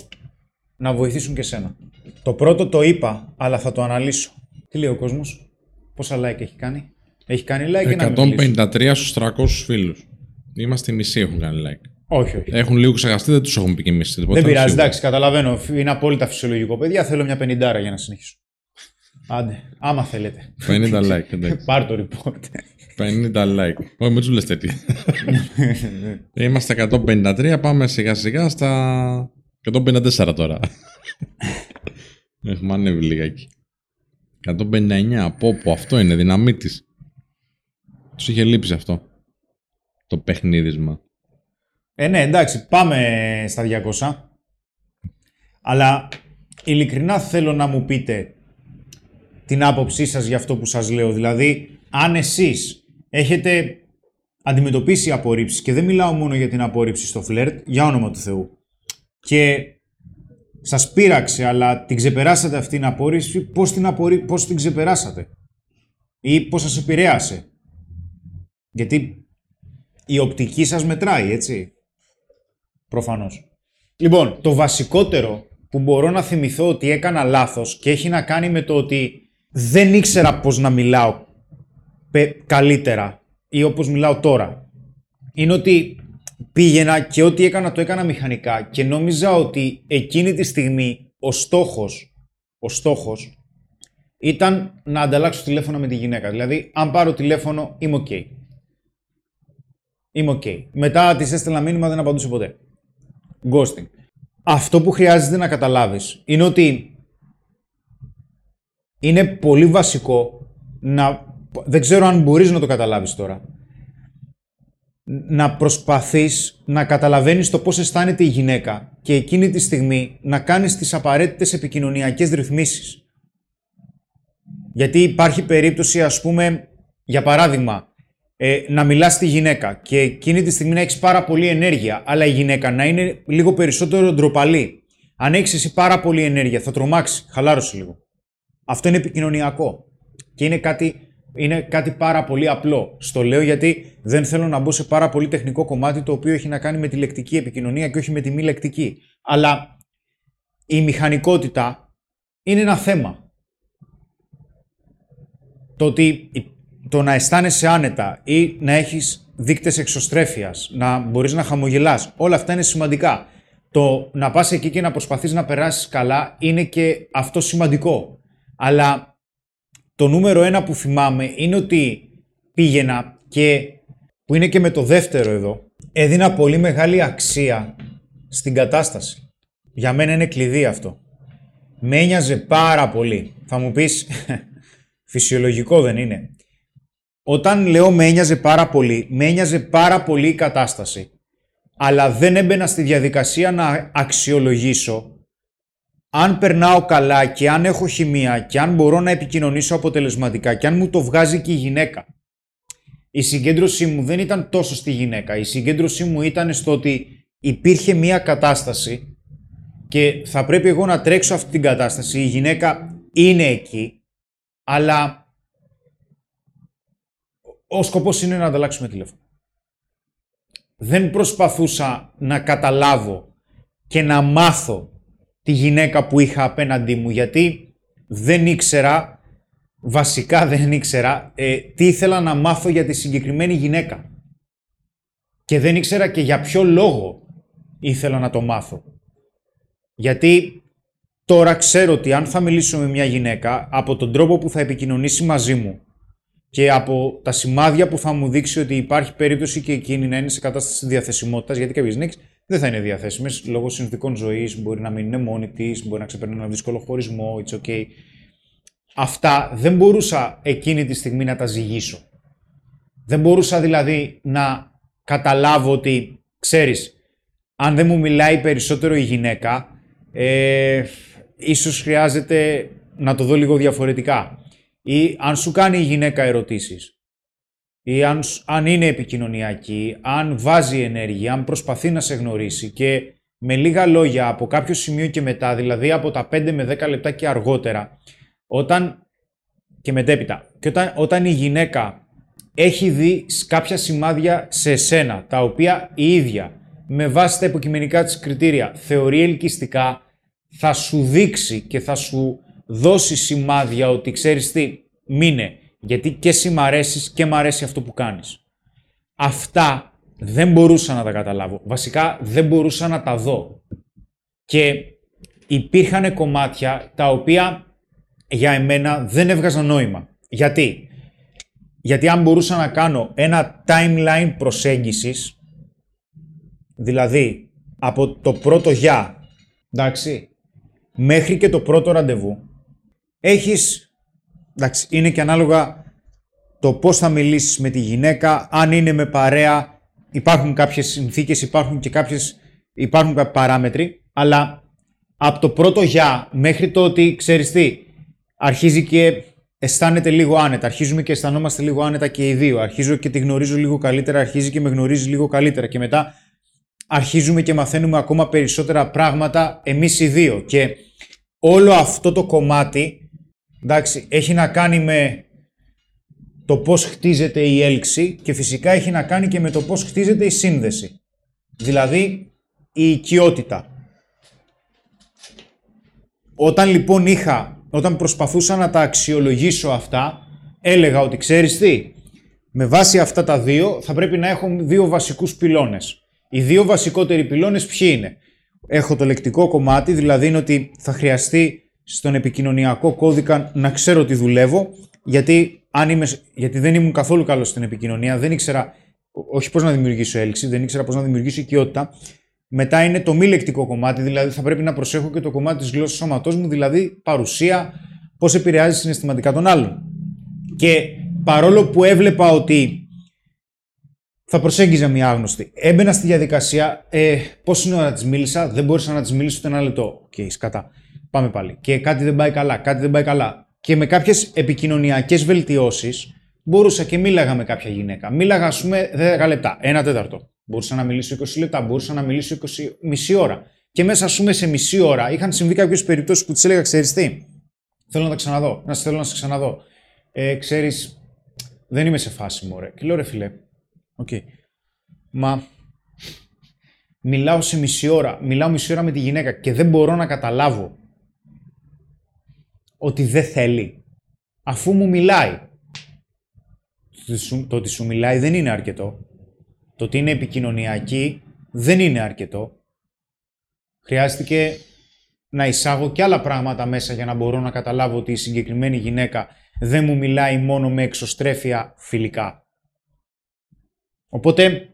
να βοηθήσουν και σένα. Το πρώτο το είπα, αλλά θα το αναλύσω. Τι λέει ο κόσμος, πόσα like έχει κάνει? Έχει κάνει like ένα εκατόν πενήντα τρία στους τριακόσιους φίλους. Είμαστε μισοί έχουν κάνει like. Όχι, όχι. Έχουν λίγο ξεχαστεί, δεν τους έχουμε πει και εμείς. Δεν πειράζει, σίγουρα. Εντάξει, καταλαβαίνω. Είναι απόλυτα φυσιολογικό. Παιδιά, θέλω μια πενηντάρα για να συνεχίσω. Άντε, άμα θέλετε. πενήντα like, εντάξει. Πάρ' το report. πενήντα like. Όχι, μην τους λες τέτοια. Είμαστε εκατόν πενήντα τρία, πάμε σιγά σιγά στα εκατόν πενήντα τέσσερα τώρα. Έχουμε ανέβει λιγάκι. εκατόν πενήντα εννιά, πω πω, αυτό είναι δύναμή της. Τους είχε λείψει αυτό το παιχνίδισμα. Ε, ναι, εντάξει, πάμε στα διακόσια. Αλλά ειλικρινά θέλω να μου πείτε την άποψή σας για αυτό που σας λέω. Δηλαδή, αν εσείς έχετε αντιμετωπίσει απορρίψεις, και δεν μιλάω μόνο για την απορρίψη στο φλερτ, για όνομα του Θεού, και σας πείραξε, αλλά την ξεπεράσατε αυτή την απορρίψη, πώς την, απορρί... πώς την ξεπεράσατε ή πώς σας επηρέασε. Γιατί η οπτική σας μετράει, έτσι, προφανώς. Λοιπόν, το βασικότερο που μπορώ να θυμηθώ ότι έκανα λάθος και έχει να κάνει με το ότι δεν ήξερα πώς να μιλάω καλύτερα ή όπως μιλάω τώρα, είναι ότι πήγαινα και ό,τι έκανα το έκανα μηχανικά και νόμιζα ότι εκείνη τη στιγμή ο στόχος, ο στόχος ήταν να ανταλλάξω τηλέφωνα με τη γυναίκα. Δηλαδή, αν πάρω τηλέφωνο είμαι οκ. Okay. Είμαι οκ. Okay. Μετά της έστελνα μήνυμα, δεν απαντούσε ποτέ. Ghosting. Αυτό που χρειάζεται να καταλάβεις είναι ότι είναι πολύ βασικό να... Δεν ξέρω αν μπορείς να το καταλάβεις τώρα. Να προσπαθείς να καταλαβαίνεις το πώς αισθάνεται η γυναίκα και εκείνη τη στιγμή να κάνεις τις απαραίτητες επικοινωνιακές ρυθμίσεις. Γιατί υπάρχει περίπτωση, ας πούμε, για παράδειγμα, ε, να μιλάς στη γυναίκα και εκείνη τη στιγμή να έχεις πάρα πολύ ενέργεια, αλλά η γυναίκα να είναι λίγο περισσότερο ντροπαλή, Αν έχεις εσύ πάρα πολύ ενέργεια, θα τρομάξει. Χαλάρωσε λίγο. Αυτό είναι επικοινωνιακό. Και είναι κάτι, είναι κάτι πάρα πολύ απλό. Στο λέω γιατί δεν θέλω να μπω σε πάρα πολύ τεχνικό κομμάτι το οποίο έχει να κάνει με τη λεκτική επικοινωνία και όχι με τη μη λεκτική. Αλλά η μηχανικότητα είναι ένα θέμα. Το ότι το να αισθάνεσαι άνετα ή να έχεις δείκτες εξωστρέφειας, να μπορείς να χαμογελάς, όλα αυτά είναι σημαντικά. Το να πας εκεί και να προσπαθείς να περάσεις καλά είναι και αυτό σημαντικό. Αλλά το νούμερο ένα που θυμάμαι είναι ότι πήγαινα και, που είναι και με το δεύτερο εδώ, έδινα πολύ μεγάλη αξία στην κατάσταση. Για μένα είναι κλειδί αυτό. Με ένοιαζε πάρα πολύ. Θα μου πεις, φυσιολογικό δεν είναι? Όταν λέω με ένοιαζε πάρα πολύ, με ένοιαζε πάρα πολύ η κατάσταση. Αλλά δεν έμπαινα στη διαδικασία να αξιολογήσω αν περνάω καλά και αν έχω χημεία και αν μπορώ να επικοινωνήσω αποτελεσματικά και αν μου το βγάζει και η γυναίκα. Η συγκέντρωσή μου δεν ήταν τόσο στη γυναίκα. Η συγκέντρωσή μου ήταν στο ότι υπήρχε μία κατάσταση και θα πρέπει εγώ να τρέξω αυτή την κατάσταση. Η γυναίκα είναι εκεί, αλλά ο σκοπός είναι να ανταλλάξουμε τηλέφωνο. Δεν προσπαθούσα να καταλάβω και να μάθω τη γυναίκα που είχα απέναντί μου, γιατί δεν ήξερα, βασικά δεν ήξερα, ε, τι ήθελα να μάθω για τη συγκεκριμένη γυναίκα. Και δεν ήξερα και για ποιο λόγο ήθελα να το μάθω. Γιατί τώρα ξέρω ότι αν θα μιλήσω με μια γυναίκα, από τον τρόπο που θα επικοινωνήσει μαζί μου και από τα σημάδια που θα μου δείξει ότι υπάρχει περίπτωση και εκείνη να είναι σε κατάσταση διαθεσιμότητας, γιατί κάποιες γυναίκες δεν θα είναι διαθέσιμες λόγω συνθηκών ζωής, μπορεί να μην είναι μόνη της, μπορεί να ξεπερνά ένα δύσκολο χωρισμό, it's okay. Αυτά δεν μπορούσα εκείνη τη στιγμή να τα ζυγίσω. Δεν μπορούσα δηλαδή να καταλάβω ότι, ξέρεις, αν δεν μου μιλάει περισσότερο η γυναίκα, ε, ίσως χρειάζεται να το δω λίγο διαφορετικά. Ή αν σου κάνει η γυναίκα ερωτήσεις, ή αν, αν είναι επικοινωνιακή, αν βάζει ενέργεια, αν προσπαθεί να σε γνωρίσει και με λίγα λόγια από κάποιο σημείο και μετά, δηλαδή από τα πέντε με δέκα λεπτά και αργότερα, όταν, και μετέπειτα, και όταν, όταν η γυναίκα έχει δει κάποια σημάδια σε εσένα, τα οποία η ίδια με βάση τα υποκειμενικά της κριτήρια θεωρεί ελκυστικά, θα σου δείξει και θα σου δώσει σημάδια ότι ξέρεις τι, μείνε, γιατί και εσύ μ' αρέσεις και μ' αρέσει αυτό που κάνεις. Αυτά δεν μπορούσα να τα καταλάβω. Βασικά δεν μπορούσα να τα δω. Και υπήρχαν κομμάτια τα οποία για εμένα δεν έβγαζαν νόημα. Γιατί? Γιατί αν μπορούσα να κάνω ένα timeline προσέγγισης, δηλαδή από το πρώτο για, εντάξει, μέχρι και το πρώτο ραντεβού, έχεις, εντάξει, είναι και ανάλογα το πώς θα μιλήσεις με τη γυναίκα, αν είναι με παρέα, υπάρχουν κάποιες συνθήκες, υπάρχουν και κάποιες, υπάρχουν κάποιοι παράμετροι, αλλά από το πρώτο για μέχρι το ότι, ξέρεις τι, αρχίζει και αισθάνεται λίγο άνετα, αρχίζουμε και αισθανόμαστε λίγο άνετα και οι δύο, αρχίζω και τη γνωρίζω λίγο καλύτερα, αρχίζει και με γνωρίζει λίγο καλύτερα και μετά αρχίζουμε και μαθαίνουμε ακόμα περισσότερα πράγματα εμείς οι δύο και όλο αυτό το κομμάτι, εντάξει, έχει να κάνει με το πώς χτίζεται η έλξη και φυσικά έχει να κάνει και με το πώς χτίζεται η σύνδεση. Δηλαδή, η οικειότητα. Όταν λοιπόν είχα, όταν προσπαθούσα να τα αξιολογήσω αυτά, έλεγα ότι ξέρεις τι, με βάση αυτά τα δύο θα πρέπει να έχω δύο βασικούς πυλώνες. Οι δύο βασικότεροι πυλώνες ποιοι είναι? Έχω το λεκτικό κομμάτι, δηλαδή είναι ότι θα χρειαστεί στον επικοινωνιακό κώδικα να ξέρω ότι δουλεύω, γιατί, αν είμαι, γιατί δεν ήμουν καθόλου καλός στην επικοινωνία, δεν ήξερα όχι πώς να δημιουργήσω έλξη, δεν ήξερα πώς να δημιουργήσω οικειότητα. Μετά είναι το μη λεκτικό κομμάτι, δηλαδή θα πρέπει να προσέχω και το κομμάτι της γλώσσας σώματός μου, δηλαδή παρουσία, πώς επηρεάζει συναισθηματικά τον άλλον. Και παρόλο που έβλεπα ότι θα προσέγγιζα μια άγνωστη, έμπαινα στη διαδικασία, ε, πόση ώρα της μίλησα, δεν μπορούσα να της μιλήσω ούτε ένα λεπτό. Οκ, okay, σκατά. Πάμε πάλι. Και κάτι δεν πάει καλά, κάτι δεν πάει καλά. Και με κάποιες επικοινωνιακές βελτιώσεις μπορούσα και μίλαγα με κάποια γυναίκα. Μίλαγα, ας πούμε, δέκα λεπτά, ένα τέταρτο. Μπορούσα να μιλήσω είκοσι λεπτά, μπορούσα να μιλήσω είκοσι, μισή ώρα. και μέσα, ας πούμε, σε μισή ώρα είχαν συμβεί κάποιες περιπτώσεις που της έλεγα: ξέρεις τι, θέλω να τα ξαναδώ, να σε θέλω να σε ξαναδώ. Ε, ξέρεις, δεν είμαι σε φάση μου, ωραία. Και λέω: ρε φιλέ, οκ. Okay. Μα μιλάω σε μισή ώρα, μιλάω μισή ώρα με τη γυναίκα και δεν μπορώ να καταλάβω ότι δεν θέλει, αφού μου μιλάει. Το ότι σου μιλάει δεν είναι αρκετό. Το ότι είναι επικοινωνιακή δεν είναι αρκετό. Χρειάστηκε να εισάγω και άλλα πράγματα μέσα για να μπορώ να καταλάβω ότι η συγκεκριμένη γυναίκα δεν μου μιλάει μόνο με εξωστρέφεια φιλικά. Οπότε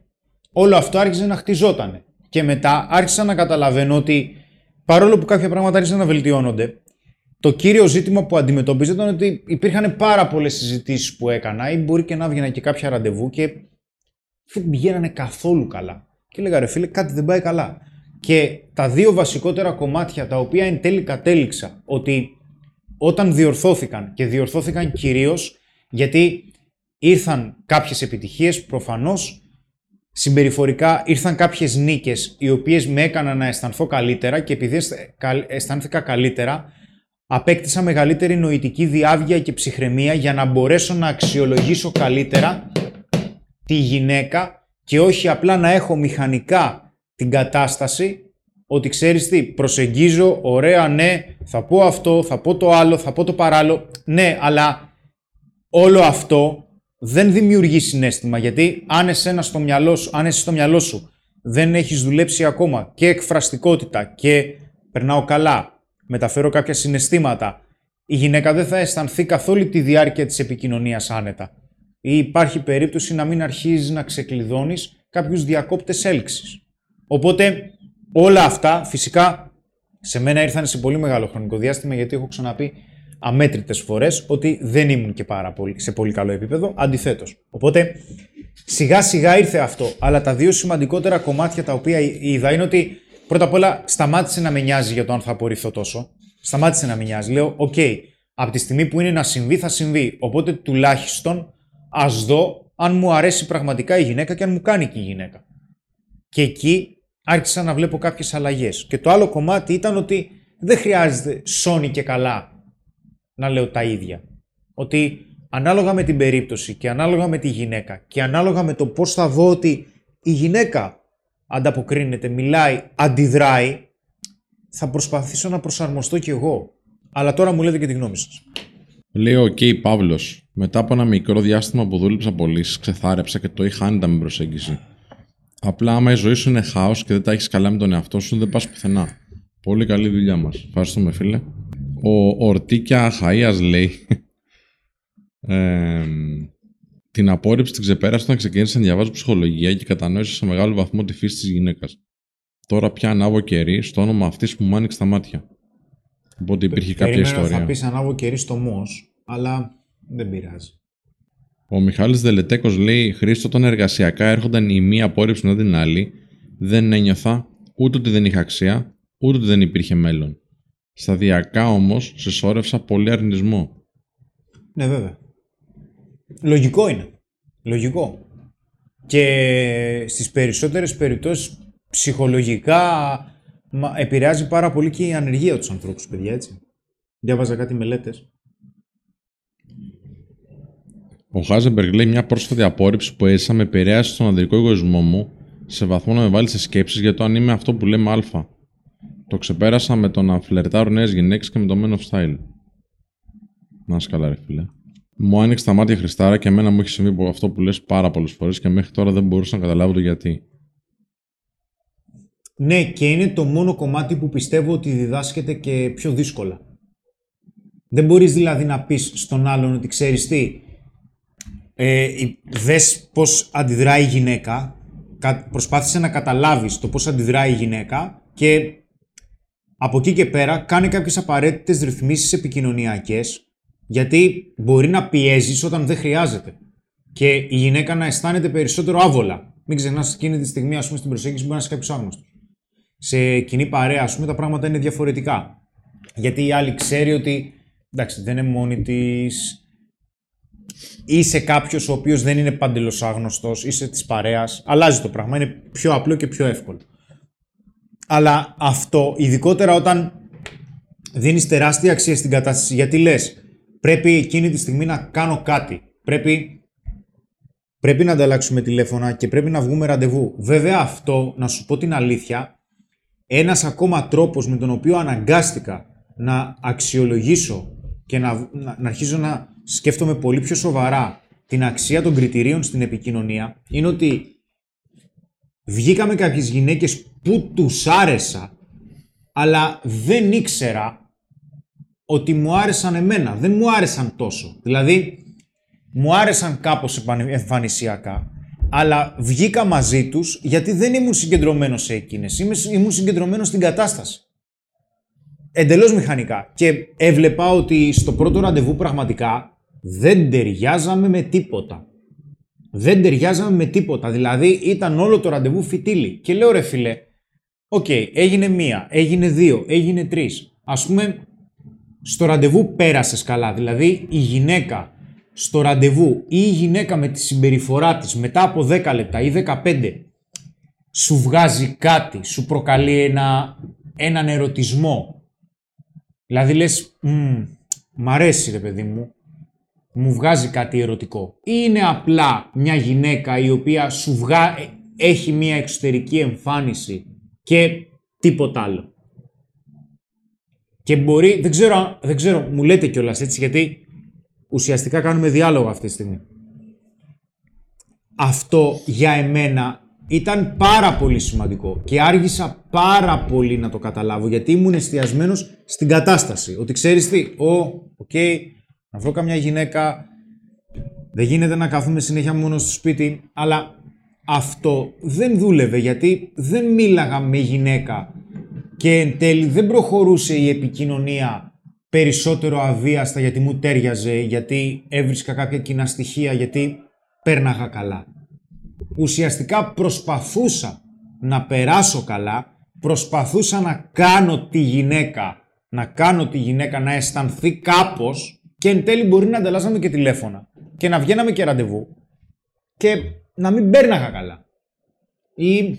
όλο αυτό άρχισε να χτιζότανε. Και μετά άρχισα να καταλαβαίνω ότι παρόλο που κάποια πράγματα άρχισαν να βελτιώνονται, το κύριο ζήτημα που αντιμετώπιζε ήταν ότι υπήρχαν πάρα πολλές συζητήσεις που έκανα ή μπορεί και να βγαινα και κάποια ραντεβού και δεν πηγαίνανε καθόλου καλά. Και έλεγα: ρε φίλε, κάτι δεν πάει καλά. Και τα δύο βασικότερα κομμάτια τα οποία εν τέλει κατέληξα ότι όταν διορθώθηκαν και διορθώθηκαν κυρίως γιατί ήρθαν κάποιες επιτυχίες προφανώς, συμπεριφορικά ήρθαν κάποιες νίκες οι οποίες με έκαναν να αισθανθώ καλύτερα και επειδή αισθάνθηκα καλύτερα, απέκτησα μεγαλύτερη νοητική διάβγεια και ψυχραιμία για να μπορέσω να αξιολογήσω καλύτερα τη γυναίκα και όχι απλά να έχω μηχανικά την κατάσταση ότι ξέρεις τι, προσεγγίζω, ωραία, ναι, θα πω αυτό, θα πω το άλλο, θα πω το παράλληλο. Ναι, αλλά όλο αυτό δεν δημιουργεί συναίσθημα γιατί αν εσένα στο μυαλό σου, αν εσύ στο μυαλό σου δεν έχεις δουλέψει ακόμα και εκφραστικότητα και περνάω καλά, μεταφέρω κάποια συναισθήματα, η γυναίκα δεν θα αισθανθεί καθόλου τη διάρκεια της επικοινωνίας άνετα. Ή υπάρχει περίπτωση να μην αρχίζεις να ξεκλειδώνεις κάποιους διακόπτες έλξης. Οπότε όλα αυτά φυσικά σε μένα ήρθαν σε πολύ μεγάλο χρονικό διάστημα γιατί έχω ξαναπεί αμέτρητες φορές ότι δεν ήμουν και πάρα πολύ, σε πολύ καλό επίπεδο, αντιθέτως. Οπότε σιγά σιγά ήρθε αυτό, αλλά τα δύο σημαντικότερα κομμάτια τα οποία είδα είναι ότι πρώτα απ' όλα, σταμάτησε να με νοιάζει για το αν θα απορριφθώ τόσο. Σταμάτησε να με νοιάζει. Λέω: οκ, okay, από τη στιγμή που είναι να συμβεί, θα συμβεί. Οπότε τουλάχιστον ας δω αν μου αρέσει πραγματικά η γυναίκα και αν μου κάνει και η γυναίκα. Και εκεί άρχισα να βλέπω κάποιες αλλαγές. Και το άλλο κομμάτι ήταν ότι δεν χρειάζεται σώνει και καλά να λέω τα ίδια. Ότι ανάλογα με την περίπτωση και ανάλογα με τη γυναίκα και ανάλογα με το πώς θα δω ότι η γυναίκα ανταποκρίνεται, μιλάει, αντιδράει, θα προσπαθήσω να προσαρμοστώ κι εγώ. Αλλά τώρα μου λέτε και τη γνώμη σας. Λέει ο Κ. Παύλος, μετά από ένα μικρό διάστημα που δούλεψα πωλήσεις, ξεθάρεψα και το είχα άνετα με προσέγγιση. Απλά άμα η ζωή σου είναι χάος και δεν τα έχεις καλά με τον εαυτό σου, δεν πας πουθενά. Πολύ καλή δουλειά μας. Ευχαριστούμε, φίλε. Ο Ορτίκια Αχαΐας λέει ε, την απόρριψη την ξεπέρασε όταν ξεκίνησα να διαβάζω ψυχολογία και κατανόησα σε μεγάλο βαθμό τη φύση της γυναίκας. Τώρα πια ανάβω κερί στο όνομα αυτής που μου άνοιξε τα μάτια. Οπότε υπήρχε κάποια ιστορία. Θα πεις ανάβω κερί στο μος, αλλά δεν πειράζει. Ο Μιχάλης Δελετέκος λέει: Χρήστο, όταν εργασιακά έρχονταν η μία απόρριψη μετά την άλλη, δεν ένιωθα ούτε ότι δεν είχα αξία, ούτε ότι δεν υπήρχε μέλλον. Σταδιακά όμως συσσόρευσα πολύ αρνησμό. Ναι, βέβαια. Λογικό είναι. Λογικό. Και στις περισσότερες περιπτώσεις ψυχολογικά επηρεάζει πάρα πολύ και η ανεργία τους ανθρώπους, παιδιά, έτσι. Διάβαζα κάτι μελέτες. Ο Χάζεμπεργκ λέει: μια πρόσφατη απόρριψη που έζησα με επηρέασε στον ανδρικό εγωισμό μου σε βαθμό να με βάλει σε σκέψεις για το αν είμαι αυτό που λέμε αλφα. Το ξεπέρασα με το να φλερτάρω νέες γυναίκες και με το Men of Style. Να είσαι καλά, ρε φίλε. Μου άνοιξε τα μάτια, Χριστάρα, και εμένα μου έχει συμβεί αυτό που λες πάρα πολλές φορές και μέχρι τώρα δεν μπορούσα να καταλάβω το γιατί. Ναι, και είναι το μόνο κομμάτι που πιστεύω ότι διδάσκεται και πιο δύσκολα. Δεν μπορείς δηλαδή να πεις στον άλλον ότι ξέρεις τι, ε, δες πώς αντιδράει η γυναίκα, προσπάθησε να καταλάβεις το πώς αντιδράει η γυναίκα και από εκεί και πέρα κάνει κάποιες απαραίτητες ρυθμίσεις επικοινωνιακές. Γιατί μπορεί να πιέζεις όταν δεν χρειάζεται και η γυναίκα να αισθάνεται περισσότερο άβολα. Μην ξεχνάς, εκείνη τη στιγμή, ας πούμε, στην προσέγγιση μπορεί να είσαι κάποιος άγνωστος. Σε κοινή παρέα, ας πούμε, τα πράγματα είναι διαφορετικά. Γιατί η άλλη ξέρει ότι εντάξει, δεν είναι μόνη της, είσαι κάποιος ο οποίος δεν είναι παντελώς άγνωστος, είσαι της παρέας. Αλλάζει το πράγμα, είναι πιο απλό και πιο εύκολο. Αλλά αυτό, ειδικότερα όταν δίνεις τεράστια αξία στην κατάσταση, γιατί λες, πρέπει εκείνη τη στιγμή να κάνω κάτι. Πρέπει, πρέπει να ανταλλάξουμε τηλέφωνα και πρέπει να βγούμε ραντεβού. Βέβαια αυτό, να σου πω την αλήθεια, ένας ακόμα τρόπος με τον οποίο αναγκάστηκα να αξιολογήσω και να, να, να αρχίζω να σκέφτομαι πολύ πιο σοβαρά την αξία των κριτηρίων στην επικοινωνία, είναι ότι βγήκαμε κάποιες γυναίκες που τους άρεσα, αλλά δεν ήξερα ότι μου άρεσαν εμένα, δεν μου άρεσαν τόσο. Δηλαδή, μου άρεσαν κάπως εμφανισιακά, αλλά βγήκα μαζί τους γιατί δεν ήμουν συγκεντρωμένος σε εκείνες, ήμουν συγκεντρωμένος στην κατάσταση. Εντελώς μηχανικά. Και έβλεπα ότι στο πρώτο ραντεβού πραγματικά δεν ταιριάζαμε με τίποτα. Δεν ταιριάζαμε με τίποτα. Δηλαδή ήταν όλο το ραντεβού φυτίλι. Και λέω, ρε φίλε, οκ, okay, έγινε μία, έγινε δύο, έγινε τρεις. Ας πούμε, στο ραντεβού πέρασες καλά. Δηλαδή η γυναίκα στο ραντεβού ή η γυναίκα με τη συμπεριφορά της μετά από δέκα λεπτά ή δεκαπέντε σου βγάζει κάτι, σου προκαλεί ένα, έναν ερωτισμό. Δηλαδή λες, μ' αρέσει ρε παιδί μου, μου βγάζει κάτι ερωτικό. Ή είναι απλά μια γυναίκα η οποία σου βγα... έχει μια εξωτερική εμφάνιση και τίποτα άλλο. Και μπορεί, δεν ξέρω, δεν ξέρω μου λέτε κιόλας έτσι, γιατί ουσιαστικά κάνουμε διάλογο αυτή τη στιγμή. Αυτό για εμένα ήταν πάρα πολύ σημαντικό και άργησα πάρα πολύ να το καταλάβω, γιατί ήμουν εστιασμένος στην κατάσταση. Ότι ξέρεις τι, ο, οκ, okay, να βρω καμιά γυναίκα, δεν γίνεται να καθούμε συνέχεια μόνο στο σπίτι, αλλά αυτό δεν δούλευε, γιατί δεν μίλαγα με γυναίκα και εν τέλει δεν προχωρούσε η επικοινωνία περισσότερο αβίαστα, γιατί μου τέριαζε, γιατί έβρισκα κάποια κοινά στοιχεία, γιατί πέρναγα καλά. Ουσιαστικά προσπαθούσα να περάσω καλά, προσπαθούσα να κάνω τη γυναίκα, να κάνω τη γυναίκα να αισθανθεί κάπως, και εν τέλει μπορεί να ανταλλάσσαμε και τηλέφωνα και να βγαίναμε και ραντεβού και να μην πέρναγα καλά ή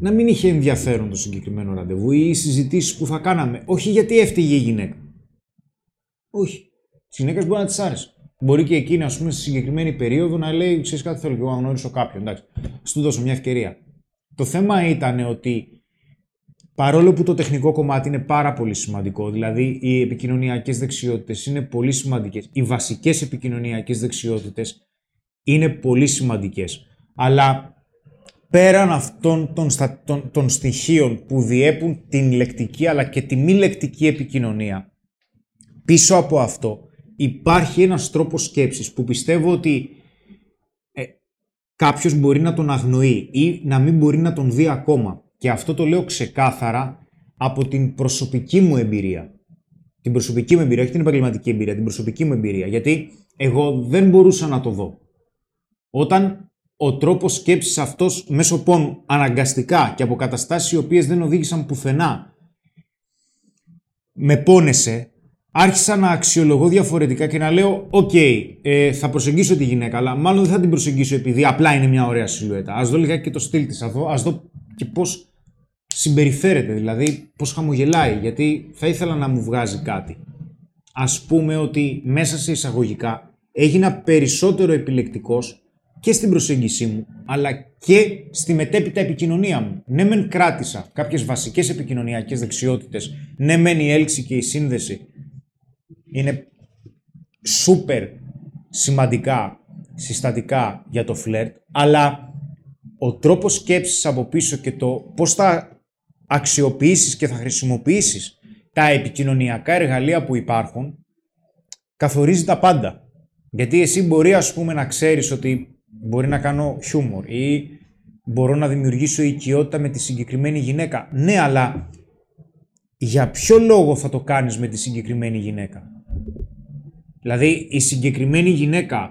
να μην είχε ενδιαφέρον το συγκεκριμένο ραντεβού ή οι συζητήσεις που θα κάναμε. Όχι γιατί έφταιγε η γυναίκα. Όχι. Τις γυναίκες μπορεί να τις άρεσε. Μπορεί και εκείνη, ας πούμε, στη συγκεκριμένη περίοδο να λέει: ξέρεις κάτι, θέλω και εγώ να γνωρίσω κάποιον. Εντάξει, σου δώσω μια ευκαιρία. Το θέμα ήταν ότι παρόλο που το τεχνικό κομμάτι είναι πάρα πολύ σημαντικό, δηλαδή οι επικοινωνιακές δεξιότητες είναι πολύ σημαντικές, οι βασικές επικοινωνιακές δεξιότητες είναι πολύ σημαντικές. Αλλά πέραν αυτών των, στα, των, των στοιχείων που διέπουν την λεκτική αλλά και τη μη λεκτική επικοινωνία, πίσω από αυτό υπάρχει ένας τρόπος σκέψης που πιστεύω ότι ε, κάποιος μπορεί να τον αγνοεί ή να μην μπορεί να τον δει ακόμα. Και αυτό το λέω ξεκάθαρα από την προσωπική μου εμπειρία. Την προσωπική μου εμπειρία, όχι την επαγγελματική εμπειρία, την προσωπική μου εμπειρία. Γιατί εγώ δεν μπορούσα να το δω. Όταν ο τρόπος σκέψης αυτός μέσω πόνου αναγκαστικά και από καταστάσεις οι οποίες δεν οδήγησαν πουθενά με πόνεσε, άρχισα να αξιολογώ διαφορετικά και να λέω: Οκ, okay, ε, θα προσεγγίσω τη γυναίκα, αλλά μάλλον δεν θα την προσεγγίσω επειδή απλά είναι μια ωραία σιλουέτα. Ας δω λιγάκι και το στυλ της, ας δω, ας δω και πώς συμπεριφέρεται, δηλαδή πώς χαμογελάει, γιατί θα ήθελα να μου βγάζει κάτι. Ας πούμε ότι μέσα σε εισαγωγικά έγινα περισσότερο επιλεκτικός και στην προσέγγιση μου, αλλά και στη μετέπειτα επικοινωνία μου. Ναι, μεν κράτησα κάποιες βασικές επικοινωνιακές δεξιότητες, ναι, μεν η έλξη και η σύνδεση είναι σούπερ σημαντικά συστατικά για το φλερτ, αλλά ο τρόπος σκέψης από πίσω και το πώς θα αξιοποιήσεις και θα χρησιμοποιήσεις τα επικοινωνιακά εργαλεία που υπάρχουν καθορίζει τα πάντα. Γιατί εσύ μπορεί, ας πούμε, να ξέρεις ότι μπορεί να κάνω χιούμορ ή μπορώ να δημιουργήσω οικειότητα με τη συγκεκριμένη γυναίκα. Ναι, αλλά για ποιο λόγο θα το κάνεις με τη συγκεκριμένη γυναίκα? Δηλαδή, η συγκεκριμένη γυναίκα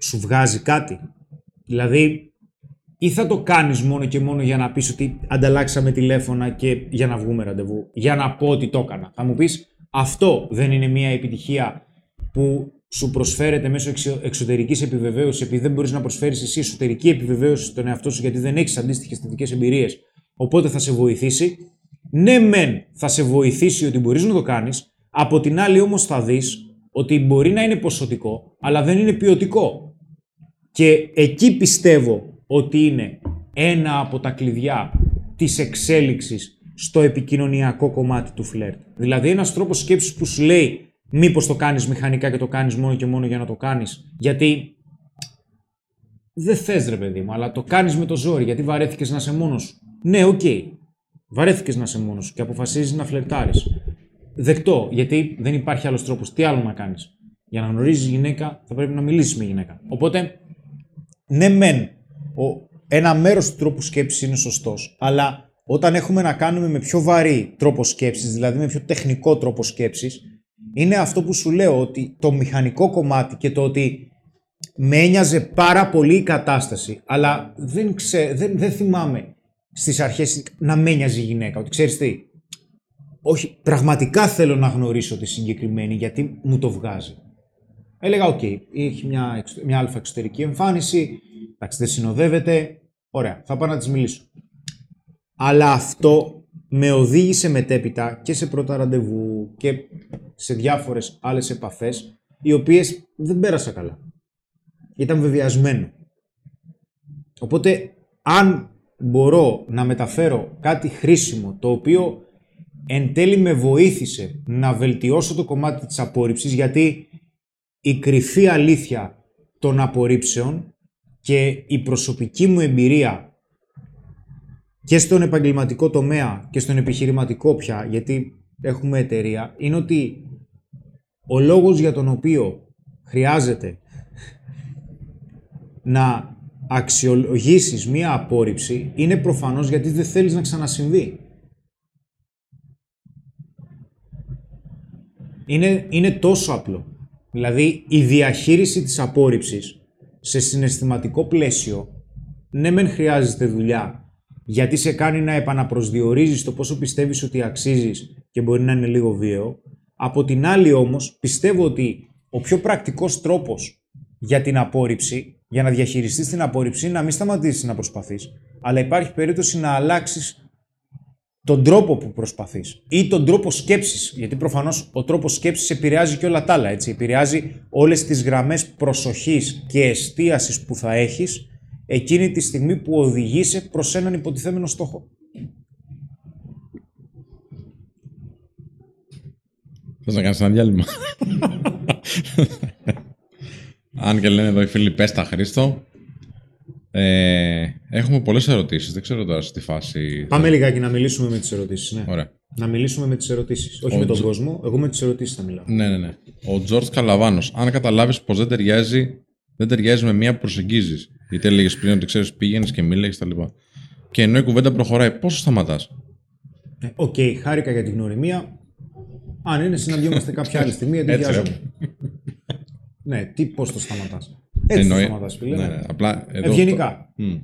σου βγάζει κάτι. Δηλαδή, ή θα το κάνεις μόνο και μόνο για να πεις ότι ανταλλάξαμε τηλέφωνα και για να βγούμε ραντεβού, για να πω ότι το έκανα. Θα μου πεις, αυτό δεν είναι μια επιτυχία που σου προσφέρεται μέσω εξωτερικής επιβεβαίωσης, επειδή δεν μπορείς να προσφέρεις εσύ εσωτερική επιβεβαίωση στον εαυτό σου, γιατί δεν έχεις αντίστοιχες θετικές εμπειρίες. Οπότε θα σε βοηθήσει. Ναι, μεν θα σε βοηθήσει ότι μπορείς να το κάνεις. Από την άλλη, όμως, θα δεις ότι μπορεί να είναι ποσοτικό, αλλά δεν είναι ποιοτικό. Και εκεί πιστεύω ότι είναι ένα από τα κλειδιά της εξέλιξης στο επικοινωνιακό κομμάτι του φλερτ. Δηλαδή, ένας τρόπος σκέψης που σου λέει μήπως το κάνεις μηχανικά και το κάνεις μόνο και μόνο για να το κάνεις, γιατί δεν θες, ρε παιδί μου, αλλά το κάνεις με το ζόρι, γιατί βαρέθηκες να είσαι μόνος σου. Ναι, οκ. Okay. Βαρέθηκες να είσαι μόνος σου και αποφασίζεις να φλερτάρεις. Δεκτό, γιατί δεν υπάρχει άλλος τρόπος. Τι άλλο να κάνεις? Για να γνωρίζεις γυναίκα, θα πρέπει να μιλήσεις με γυναίκα. Οπότε, ναι, μεν, ο, ένα μέρος του τρόπου σκέψης είναι σωστός, αλλά όταν έχουμε να κάνουμε με πιο βαρύ τρόπο σκέψης, δηλαδή με πιο τεχνικό τρόπο σκέψης, είναι αυτό που σου λέω, ότι το μηχανικό κομμάτι και το ότι με ένοιαζε πάρα πολύ η κατάσταση, αλλά δεν, ξέ, δεν, δεν θυμάμαι στις αρχές να με ένοιαζε η γυναίκα, ότι ξέρεις τι, όχι, πραγματικά θέλω να γνωρίσω τη συγκεκριμένη γιατί μου το βγάζει. Έλεγα, οκ, okay, έχει μια, μια αλφα εξωτερική εμφάνιση, εντάξει, δεν συνοδεύεται, ωραία, θα πάω να της μιλήσω. Αλλά αυτό με οδήγησε μετέπειτα και σε πρώτα ραντεβού και σε διάφορες άλλες επαφές, οι οποίες δεν πέρασα καλά. Ήταν βεβαιασμένο. Οπότε, αν μπορώ να μεταφέρω κάτι χρήσιμο, το οποίο εν τέλει με βοήθησε να βελτιώσω το κομμάτι της απόρριψης, γιατί η κρυφή αλήθεια των απορρίψεων και η προσωπική μου εμπειρία και στον επαγγελματικό τομέα και στον επιχειρηματικό πια, γιατί έχουμε εταιρεία, είναι ότι ο λόγος για τον οποίο χρειάζεται να αξιολογήσεις μία απόρριψη είναι προφανώς γιατί δεν θέλεις να ξανασυμβεί. Είναι, είναι τόσο απλό. Δηλαδή, η διαχείριση της απόρριψης σε συναισθηματικό πλαίσιο, ναι μεν χρειάζεται δουλειά, γιατί σε κάνει να επαναπροσδιορίζεις το πόσο πιστεύεις ότι αξίζεις και μπορεί να είναι λίγο βίαιο. Από την άλλη όμως, πιστεύω ότι ο πιο πρακτικός τρόπος για την απόρριψη, για να διαχειριστείς την απόρριψη, να μην σταματήσεις να προσπαθείς, αλλά υπάρχει περίπτωση να αλλάξεις τον τρόπο που προσπαθείς ή τον τρόπο σκέψης, γιατί προφανώς ο τρόπος σκέψης επηρεάζει και όλα τα άλλα, έτσι. Επηρεάζει όλες τις γραμμές προσοχής και εστίασης που θα έχεις εκείνη τη στιγμή που οδηγείσαι προς έναν υποτιθέμενο στόχο. Θες να κάνεις ένα διάλειμμα? Αν και λένε εδώ οι φίλοι, πες τα Χρήστο. Ε, έχουμε πολλές ερωτήσεις, δεν ξέρω τώρα στη φάση... Πάμε λιγάκι να μιλήσουμε με τις ερωτήσεις, ναι. Ωραία. Να μιλήσουμε με τις ερωτήσεις, όχι Ο με τον Τζ... κόσμο, εγώ με τις ερωτήσεις θα μιλάω. Ναι, ναι, ναι. Ο Τζορτς Καλαβάνος, αν καταλάβεις πως δεν ταιριάζει, δεν ταιριάζει με μία που προσεγγίζεις, γιατί έλεγες πριν ότι ξέρεις, πήγαινες και μίλαγες τα λοιπά, και ενώ η κουβέντα προχωράει, πόσο σταματάς? Οκ, ε, okay, χάρηκα για την γνωριμία. Αν είναι, συναντιόμαστε κάποια άλλη στιγμή, εντυπιάζομαι. Ναι, τι, πώς το σταματάς? Έτσι εννοεί, το σταματάς, φίλε. Ναι, ναι, απλά εδώ ευγενικά. Το... Mm.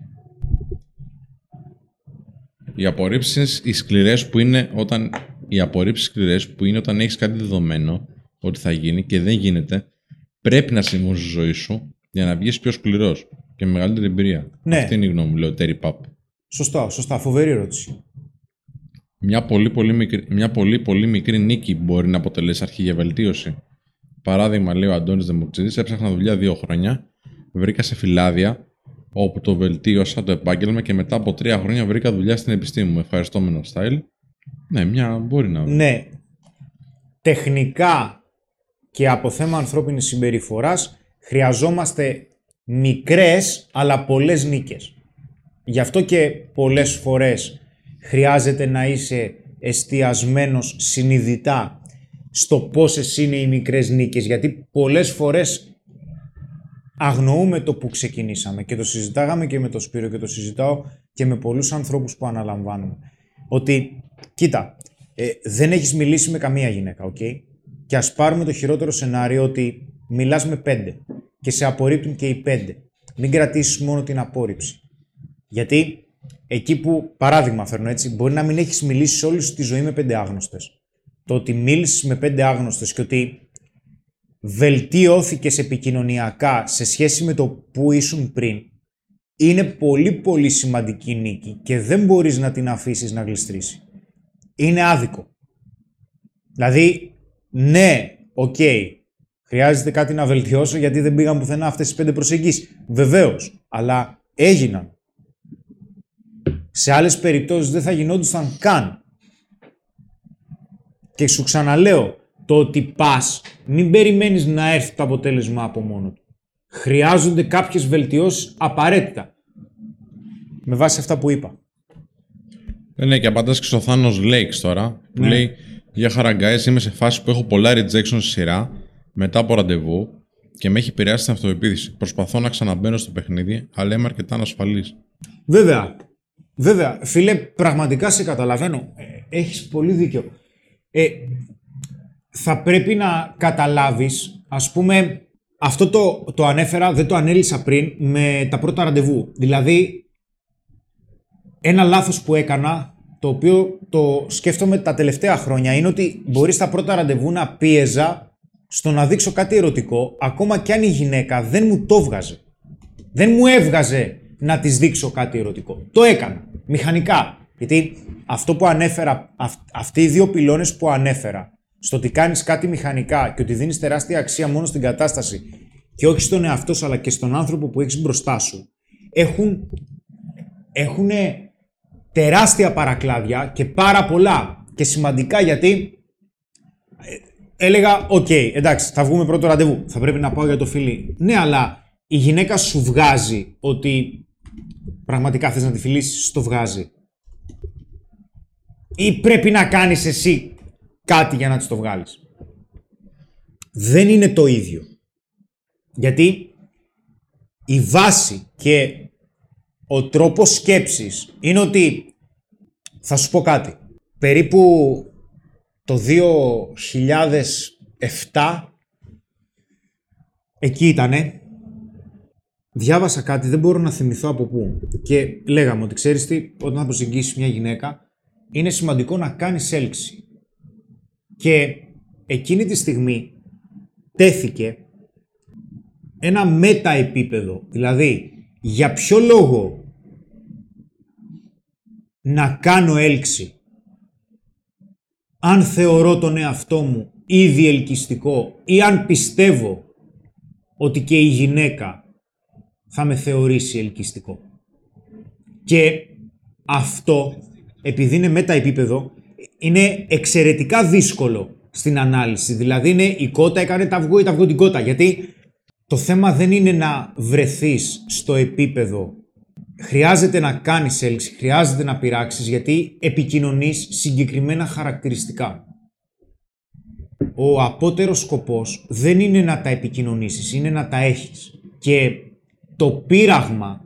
Οι απορρίψεις οι σκληρές που είναι όταν... Οι απορρίψεις σκληρές που είναι όταν έχεις κάτι δεδομένο ότι θα γίνει και δεν γίνεται, πρέπει να συμβούν στη ζωή σου για να βγεις πιο σκληρός και με μεγαλύτερη εμπειρία. Ναι. Αυτή είναι η γνώμη μου, λέω, Terry Papp. Σωστά, σωστά. Φοβερή ερώτηση. Μια πολύ πολύ μικρή, μια πολύ, πολύ μικρή νίκη μπορεί να αποτελέσει αρχή για βελτίωση. Παράδειγμα, λέει ο Αντώνης Δεμοξίδης, έψαχνα δουλειά δύο χρόνια, βρήκα σε φυλάδια, όπου το βελτίωσα το επάγγελμα και μετά από τρία χρόνια βρήκα δουλειά στην επιστήμη μου. Ευχαριστώ, Men of Style. Ναι, μια μπορεί να βρει. Ναι. Τεχνικά και από θέμα ανθρώπινης συμπεριφοράς χρειαζόμαστε μικρές αλλά πολλές νίκες. Γι' αυτό και πολλές φορές χρειάζεται να είσαι εστιασμένος συνειδητά στο πόσες είναι οι μικρές νίκες, γιατί πολλές φορές αγνοούμε το που ξεκινήσαμε και το συζητάγαμε και με τον Σπύρο και το συζητάω και με πολλούς ανθρώπους που αναλαμβάνουμε. Ότι, κοίτα, ε, δεν έχεις μιλήσει με καμία γυναίκα, οκ. Okay? Και ας πάρουμε το χειρότερο σενάριο ότι μιλάς με πέντε και σε απορρίπτουν και οι πέντε. Μην κρατήσεις μόνο την απόρριψη. Γιατί εκεί που, παράδειγμα φέρνω έτσι, μπορεί να μην έχεις μιλήσει όλη σου τη ζωή με πέντε άγνωστες. Το ότι μίλησες με πέντε άγνωστες και ότι βελτιώθηκες επικοινωνιακά σε σχέση με το που ήσουν πριν, είναι πολύ πολύ σημαντική νίκη και δεν μπορείς να την αφήσεις να γλιστρήσει. Είναι άδικο. Δηλαδή, ναι, οκ, okay, χρειάζεται κάτι να βελτιώσω γιατί δεν πήγαν πουθενά αυτές τις πέντε προσεγγίσεις. Βεβαίως, αλλά έγιναν. Σε άλλες περιπτώσεις δεν θα γινόντουσαν καν. Και σου ξαναλέω, το ότι πας, μην περιμένεις να έρθει το αποτέλεσμα από μόνο του. Χρειάζονται κάποιες βελτιώσεις απαραίτητα. Με βάση αυτά που είπα. Ναι, και απαντάς και στο Θάνος Λέικς τώρα, που ναι. λέει «Για χαραγκάες, είμαι σε φάση που έχω πολλά rejection σε σειρά, μετά από ραντεβού και με έχει επηρεάσει την αυτοεπίθεση. Προσπαθώ να ξαναμπαίνω στο παιχνίδι, αλλά είμαι αρκετά ανασφαλής». Βέβαια, βέβαια. Φίλε, πραγματικά σε καταλαβαίνω. Έχεις πολύ δίκιο. Ε, θα πρέπει να καταλάβεις, ας πούμε, αυτό το, το ανέφερα, δεν το ανέλησα πριν, με τα πρώτα ραντεβού. Δηλαδή, ένα λάθος που έκανα, το οποίο το σκέφτομαι τα τελευταία χρόνια, είναι ότι μπορεί στα πρώτα ραντεβού να πίεζα στο να δείξω κάτι ερωτικό, ακόμα κι αν η γυναίκα δεν μου το βγάζε. Δεν μου έβγαζε να της δείξω κάτι ερωτικό. Το έκανα, μηχανικά. Γιατί αυτό που ανέφερα, αυ, αυτοί οι δύο πυλώνες που ανέφερα, στο ότι κάνεις κάτι μηχανικά και ότι δίνεις τεράστια αξία μόνο στην κατάσταση και όχι στον εαυτό σου αλλά και στον άνθρωπο που έχεις μπροστά σου, έχουν, έχουν τεράστια παρακλάδια και πάρα πολλά και σημαντικά, γιατί έλεγα «ΟΚ, okay, εντάξει, θα βγούμε πρώτο ραντεβού, θα πρέπει να πάω για το φιλί». Ναι, αλλά η γυναίκα σου βγάζει ότι πραγματικά θες να τη φιλήσεις, το βγάζει. Ή πρέπει να κάνεις εσύ κάτι για να της το βγάλεις. Δεν είναι το ίδιο. Γιατί η βάση και ο τρόπος σκέψης είναι ότι, θα σου πω κάτι, περίπου το δύο χιλιάδες επτά, εκεί ήτανε, διάβασα κάτι, δεν μπορώ να θυμηθώ από πού, και λέγαμε ότι ξέρεις τι, όταν θα προσεγγίσεις μια γυναίκα, είναι σημαντικό να κάνεις έλξη. Και εκείνη τη στιγμή τέθηκε ένα μεταεπίπεδο. Δηλαδή, για ποιο λόγο να κάνω έλξη αν θεωρώ τον εαυτό μου ήδη ελκυστικό ή αν πιστεύω ότι και η γυναίκα θα με θεωρήσει ελκυστικό. Και αυτό, επειδή είναι μεταεπίπεδο, είναι εξαιρετικά δύσκολο στην ανάλυση. Δηλαδή, είναι η κότα έκανε τα αυγό ή τα αυγό την κότα. Γιατί το θέμα δεν είναι να βρεθείς στο επίπεδο. Χρειάζεται να κάνεις έλξη, χρειάζεται να πειράξεις, γιατί επικοινωνείς συγκεκριμένα χαρακτηριστικά. Ο απότερος σκοπός δεν είναι να τα επικοινωνήσεις, είναι να τα έχεις. Και το πείραγμα,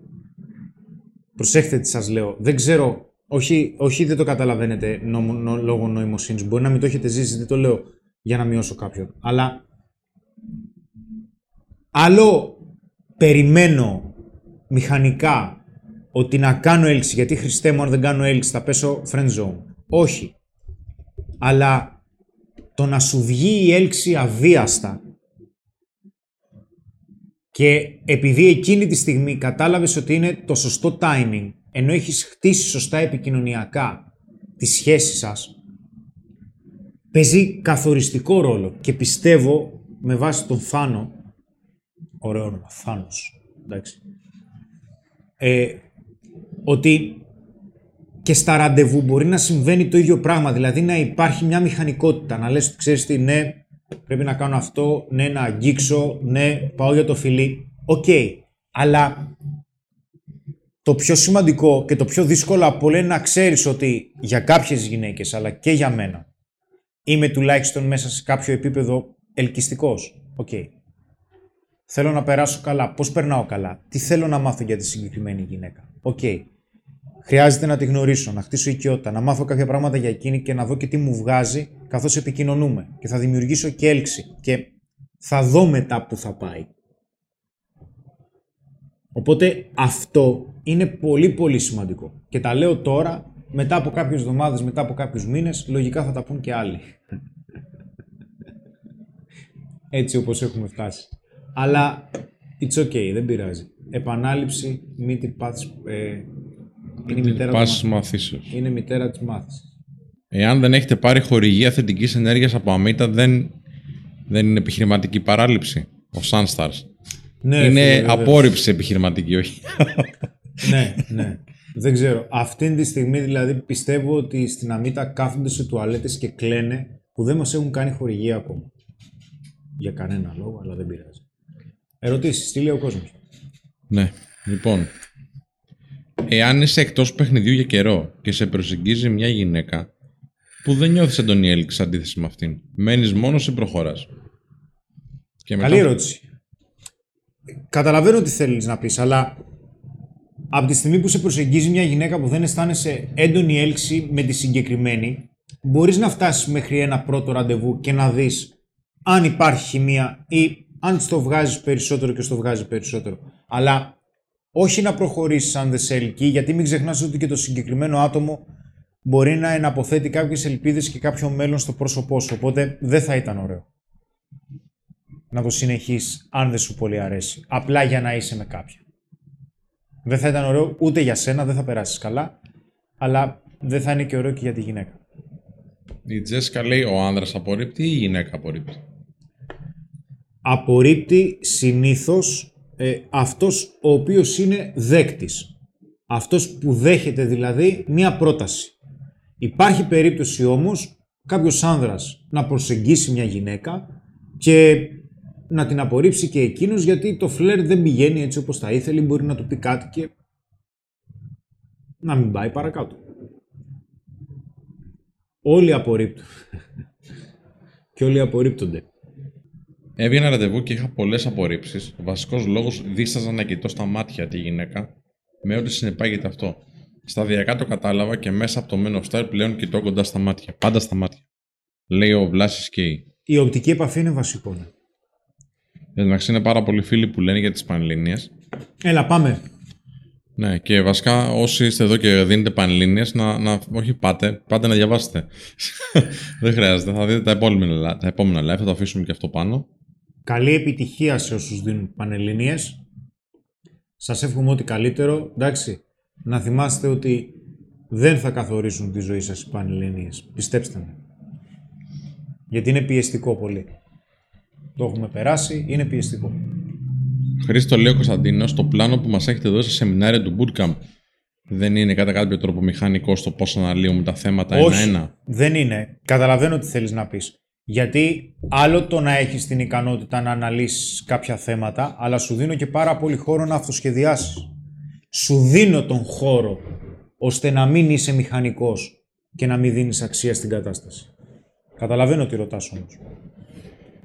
προσέχτε τι σας λέω, δεν ξέρω. Όχι, όχι, δεν το καταλαβαίνετε νο, νο, λόγω νοημοσύνης. Μπορεί να μην το έχετε ζήσει, δεν το λέω για να μειώσω κάποιον. Αλλά άλλο περιμένω μηχανικά ότι να κάνω έλξη, γιατί Χριστέ μου αν δεν κάνω έλξη θα πέσω friend zone. Όχι. Αλλά το να σου βγει η έλξη αβίαστα και επειδή εκείνη τη στιγμή κατάλαβες ότι είναι το σωστό timing, ενώ έχεις χτίσει σωστά επικοινωνιακά τη σχέση σας, παίζει καθοριστικό ρόλο. Και πιστεύω, με βάση τον Θάνο, ωραίο όνομα, Θάνος, εντάξει, ε, ότι και στα ραντεβού μπορεί να συμβαίνει το ίδιο πράγμα, δηλαδή να υπάρχει μια μηχανικότητα, να λες, ξέρεις τι, ναι, πρέπει να κάνω αυτό, ναι, να αγγίξω, ναι, πάω για το φιλί, οκ, okay, αλλά... Το πιο σημαντικό και το πιο δύσκολο από όλα είναι να ξέρεις ότι για κάποιες γυναίκες, αλλά και για μένα, είμαι τουλάχιστον μέσα σε κάποιο επίπεδο ελκυστικός. Οκ. Okay. Θέλω να περάσω καλά. Πώς περνάω καλά. Τι θέλω να μάθω για τη συγκεκριμένη γυναίκα. Οκ. Okay. Χρειάζεται να τη γνωρίσω, να χτίσω οικειότητα, να μάθω κάποια πράγματα για εκείνη και να δω και τι μου βγάζει καθώς επικοινωνούμε. Και θα δημιουργήσω και έλξη. Και θα δω μετά που θα πάει. Οπότε αυτό είναι πολύ πολύ σημαντικό. Και τα λέω τώρα, μετά από κάποιες εβδομάδες, μετά από κάποιους μήνες, λογικά θα τα πούν και άλλοι. έτσι όπως έχουμε φτάσει. Αλλά it's okay, δεν πειράζει. Επανάληψη, μη την πάθεις. Ε, είναι, μητέρα της μάθησης. είναι μητέρα της μάθησης. Εάν δεν έχετε πάρει χορηγία θετικής ενέργειας από αμύτα, δεν, δεν είναι επιχειρηματική παράληψη. Ο Sunstars. Ναι, είναι φίλοι, απόρριψη επιχειρηματική, όχι. Ναι, ναι. Δεν ξέρω. Αυτή τη στιγμή δηλαδή πιστεύω ότι στην αμύτα κάθονται σε τουαλέτες και κλαίνε που δεν μας έχουν κάνει χορηγία ακόμα. Για κανένα λόγο, αλλά δεν πειράζει. Ερωτήσεις, τι λέει ο κόσμος. Ναι, λοιπόν. Εάν είσαι εκτός παιχνιδιού για καιρό και σε προσεγγίζει μια γυναίκα που δεν νιώθεις έντονη έλξη αντίθεση με αυτήν, μένεις μόνος ή προχωράς. Και μετά... Καλή ερώτηση. Καταλαβαίνω τι θέλεις να πεις, αλλά από τη στιγμή που σε προσεγγίζει μια γυναίκα που δεν αισθάνεσαι έντονη έλξη με τη συγκεκριμένη, μπορείς να φτάσεις μέχρι ένα πρώτο ραντεβού και να δεις αν υπάρχει χημεία ή αν της το βγάζεις περισσότερο και στο βγάζει περισσότερο. Αλλά όχι να προχωρήσεις αν δεν σε ελκύει, γιατί μην ξεχνάς ότι και το συγκεκριμένο άτομο μπορεί να εναποθέτει κάποιες ελπίδες και κάποιο μέλλον στο πρόσωπό σου. Οπότε δεν θα ήταν ωραίο να το συνεχίσεις αν δεν σου πολύ αρέσει. Απλά για να είσαι με κάποιον. Δεν θα ήταν ωραίο ούτε για σένα, δεν θα περάσεις καλά, αλλά δεν θα είναι και ωραίο και για τη γυναίκα. Η Τζέσικα λέει ο άνδρας απορρίπτει ή η γυναίκα απορρίπτει. Απορρίπτει συνήθως ε, αυτός ο οποίος είναι δέκτης. Αυτός που δέχεται δηλαδή μία πρόταση. Υπάρχει περίπτωση όμως κάποιος άνδρας να προσεγγίσει μια γυναίκα και να την απορρίψει και εκείνος γιατί το φλερ δεν πηγαίνει έτσι όπως θα ήθελε, μπορεί να του πει κάτι και να μην πάει παρακάτω. Όλοι απορρίπτουν. Και όλοι απορρίπτονται. Έβγαινα ραντεβού και είχα πολλές απορρίψεις. Ο βασικός λόγος δίσταζα να κοιτώ στα μάτια τη γυναίκα με ό,τι συνεπάγεται αυτό. Σταδιακά το κατάλαβα και μέσα από το Men of Style πλέον κοιτώ κοντά στα μάτια. Πάντα στα μάτια. Λέει ο Βλάσης και η. Η οπτική επαφή είναι βασικό. Ναι. Εντάξει, είναι πάρα πολλοί φίλοι που λένε για τις πανελλήνιες. Έλα, πάμε. Ναι, και βασικά όσοι είστε εδώ και δίνετε πανελλήνιες, να, να, όχι πάτε, πάτε να διαβάσετε. Δεν χρειάζεται, θα δείτε τα επόμενα, τα επόμενα live, θα το αφήσουμε και αυτό πάνω. Καλή επιτυχία σε όσους δίνουν πανελλήνιες. Σας εύχομαι ό,τι καλύτερο. Εντάξει, να θυμάστε ότι δεν θα καθορίσουν τη ζωή σας οι πανελλήνιες. Πιστέψτε με. Γιατί είναι πιεστικό πολύ. Το έχουμε περάσει, είναι πιεστικό. Χρήστο, λέει ο Κωνσταντίνος, το πλάνο που μας έχετε δώσει σε σεμινάρια του Bootcamp δεν είναι κατά κάποιο τρόπο μηχανικό στο πώς αναλύουμε τα θέματα ένα-ένα. Όχι, δεν είναι. Καταλαβαίνω τι θέλεις να πεις. Γιατί άλλο το να έχεις την ικανότητα να αναλύσεις κάποια θέματα, αλλά σου δίνω και πάρα πολύ χώρο να αυτοσχεδιάσεις. Σου δίνω τον χώρο ώστε να μην είσαι μηχανικός και να μην δίνεις αξία στην κατάσταση. Καταλαβαίνω τι ρωτάς όμως.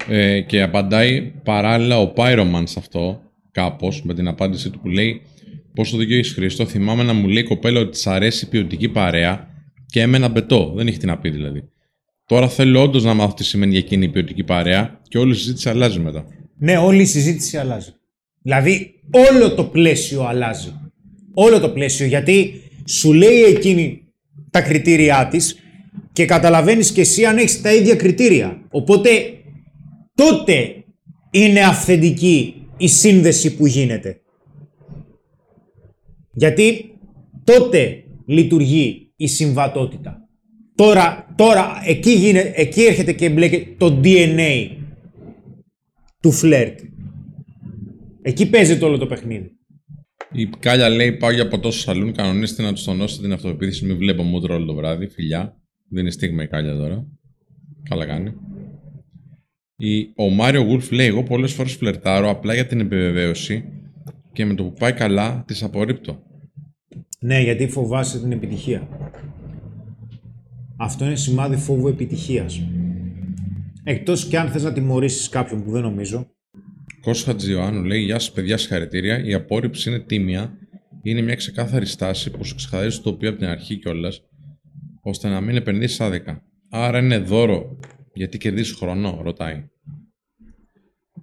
Ε, και απαντάει παράλληλα ο Πάιρομαν σε αυτό, κάπως, με την απάντησή του που λέει «Πώς το δικαιό έχεις, Χρήστο, θυμάμαι να μου λέει η κοπέλα ότι της αρέσει η ποιοτική παρέα και έμενα μπετό». Δεν είχε τι να πει δηλαδή. Τώρα θέλω όντως να μάθω τι σημαίνει για εκείνη η ποιοτική παρέα και όλη η συζήτηση αλλάζει μετά. Ναι, όλη η συζήτηση αλλάζει. Δηλαδή, όλο το πλαίσιο αλλάζει. Όλο το πλαίσιο, γιατί σου λέει εκείνη τα κριτήριά της και καταλαβαίνεις και εσύ αν έχεις τα ίδια κριτήρια. Οπότε... τότε είναι αυθεντική η σύνδεση που γίνεται. Γιατί τότε λειτουργεί η συμβατότητα. Τώρα, τώρα εκεί, γίνεται, εκεί έρχεται και μπλέκεται το ντι εν έι του φλερτ. Εκεί παίζεται όλο το παιχνίδι. Η Κάλια λέει πάω για ποτό στο σαλούν, κανονίστε να τους τονώσετε την αυτοπεποίθηση, μην βλέπω μούτρο όλο το βράδυ, φιλιά. Δεν είναι στίγμα η Κάλια τώρα. Καλά κάνει. Ο Μάριο Γουλφ λέει: εγώ πολλές φορές φλερτάρω απλά για την επιβεβαίωση και με το που πάει καλά τις απορρίπτω. Ναι, γιατί φοβάσαι την επιτυχία. Αυτό είναι σημάδι φόβου επιτυχίας. Εκτός και αν θες να τιμωρήσεις κάποιον που δεν νομίζω. Κώστα Χατζιωάννου λέει: γεια σας, παιδιά, συγχαρητήρια. Η απόρριψη είναι τίμια. Είναι μια ξεκάθαρη στάση που σου ξεκαθαρίζει το τοπίο από την αρχή κιόλας, ώστε να μην επενδύσεις άδικα. Άρα είναι δώρο. Γιατί κερδίζεις χρόνο, ρωτάει.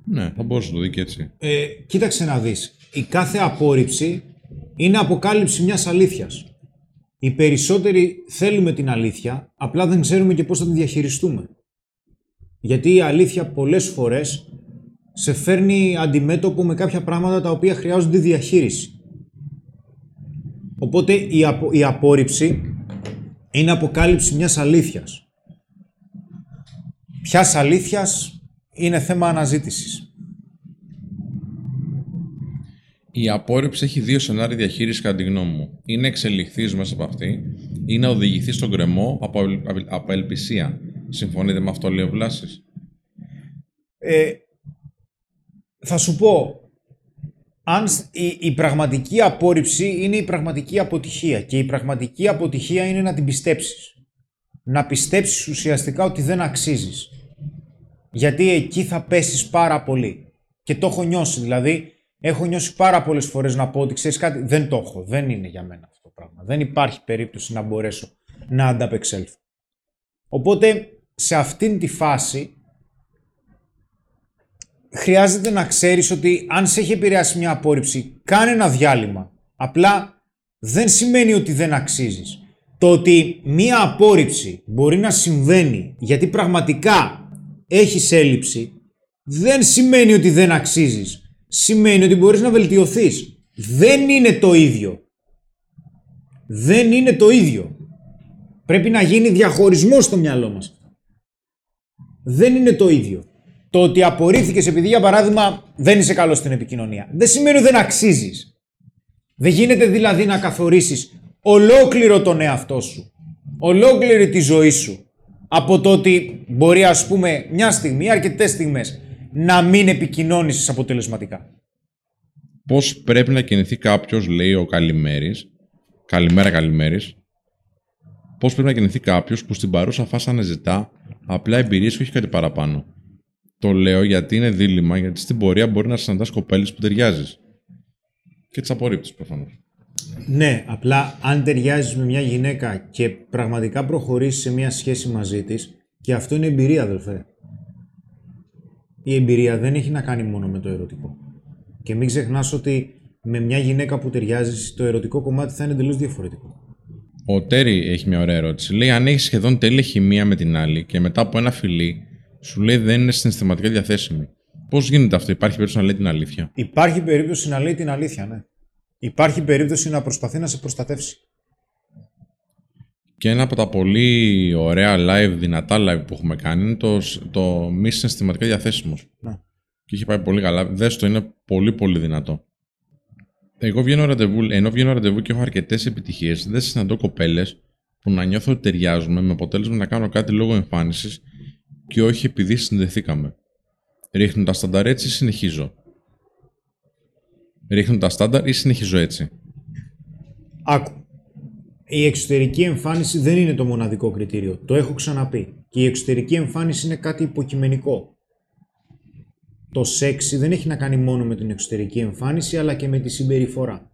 Ναι, θα μπορούσε να το δει και έτσι. Ε, κοίταξε να δεις. Η κάθε απόρριψη είναι αποκάλυψη μιας αλήθειας. Οι περισσότεροι θέλουμε την αλήθεια, απλά δεν ξέρουμε και πώς θα τη διαχειριστούμε. Γιατί η αλήθεια πολλές φορές σε φέρνει αντιμέτωπο με κάποια πράγματα τα οποία χρειάζονται διαχείριση. Οπότε η, απο, η απόρριψη είναι αποκάλυψη μιας αλήθειας. Ποιας αλήθειας είναι θέμα αναζήτησης. Η απόρριψη έχει δύο σενάρια διαχείρισης κατά τη γνώμη μου. Είναι εξελιχθείς μέσα από αυτή ή να οδηγηθείς στον κρεμό από, από ελπισία. Συμφωνείτε με αυτό, λέει ο Βλάσης? Ε, θα σου πω, αν η, η πραγματική απόρριψη είναι η πραγματική αποτυχία και η πραγματική αποτυχία είναι να την πιστέψεις. Να πιστέψεις ουσιαστικά ότι δεν αξίζεις. Γιατί εκεί θα πέσεις πάρα πολύ. Και το έχω νιώσει, δηλαδή, έχω νιώσει πάρα πολλές φορές να πω ότι ξέρεις κάτι, δεν το έχω, δεν είναι για μένα αυτό το πράγμα. Δεν υπάρχει περίπτωση να μπορέσω να ανταπεξέλθω. Οπότε, σε αυτήν τη φάση, χρειάζεται να ξέρεις ότι αν σε έχει επηρεάσει μια απόρριψη, κάνε ένα διάλειμμα. Απλά δεν σημαίνει ότι δεν αξίζεις. Το ότι μια απόρριψη μπορεί να συμβαίνει γιατί πραγματικά έχεις έλλειψη, δεν σημαίνει ότι δεν αξίζεις. Σημαίνει ότι μπορείς να βελτιωθείς. Δεν είναι το ίδιο. Δεν είναι το ίδιο. Πρέπει να γίνει διαχωρισμός στο μυαλό μας. Δεν είναι το ίδιο. Το ότι απορρίφθηκες επειδή, για παράδειγμα, δεν είσαι καλός στην επικοινωνία, δεν σημαίνει ότι δεν αξίζεις. Δεν γίνεται δηλαδή να καθορίσεις ολόκληρο τον εαυτό σου, ολόκληρη τη ζωή σου, από το ότι μπορεί, ας πούμε, μια στιγμή, αρκετές στιγμές, να μην επικοινώνεις αποτελεσματικά. Πώς πρέπει να κινηθεί κάποιος, λέει ο Καλημέρης, καλημέρα Καλημέρης, πώς πρέπει να κινηθεί κάποιος που στην παρούσα φάση αναζητά απλά εμπειρίες και όχι κάτι παραπάνω? Το λέω γιατί είναι δίλημμα, γιατί στην πορεία μπορεί να συναντάς κοπέλες που ταιριάζεις. Και τις απορρίπτεις προφανώς. Ναι, απλά αν ταιριάζεις με μια γυναίκα και πραγματικά προχωρήσεις σε μια σχέση μαζί της, και αυτό είναι εμπειρία, αδελφέ. Η εμπειρία δεν έχει να κάνει μόνο με το ερωτικό. Και μην ξεχνάς ότι με μια γυναίκα που ταιριάζεις, το ερωτικό κομμάτι θα είναι εντελώς διαφορετικό. Ο Τέρι έχει μια ωραία ερώτηση. Λέει, αν έχεις σχεδόν τέλεια χημεία με την άλλη και μετά από ένα φιλί σου λέει δεν είναι συναισθηματικά διαθέσιμη. Πώς γίνεται αυτό? Υπάρχει περίπτωση να λέει την αλήθεια? Υπάρχει περίπτωση να λέει την αλήθεια, ναι. Υπάρχει περίπτωση να προσπαθεί να σε προστατεύσει. Και ένα από τα πολύ ωραία live, δυνατά live που έχουμε κάνει είναι το, το μη συναισθηματικά διαθέσιμος. Να. Και είχε πάει πολύ καλά. Δες το, είναι πολύ πολύ δυνατό. Εγώ βγαίνω ραντεβού, ενώ βγαίνω ραντεβού και έχω αρκετές επιτυχίες, δεν συναντώ κοπέλες που να νιώθω ότι ταιριάζουμε, με αποτέλεσμα να κάνω κάτι λόγω εμφάνισης και όχι επειδή συνδεθήκαμε. Ρίχνω τα στάνταρ έτσι ή συνεχίζω? Ρίχνω τα στάνταρ ή συνεχίζω έτσι? Άκου. Η εξωτερική εμφάνιση δεν είναι το μοναδικό κριτήριο. Το έχω ξαναπεί. Και η εξωτερική εμφάνιση είναι κάτι υποκειμενικό. Το σεξ δεν έχει να κάνει μόνο με την εξωτερική εμφάνιση, αλλά και με τη συμπεριφορά.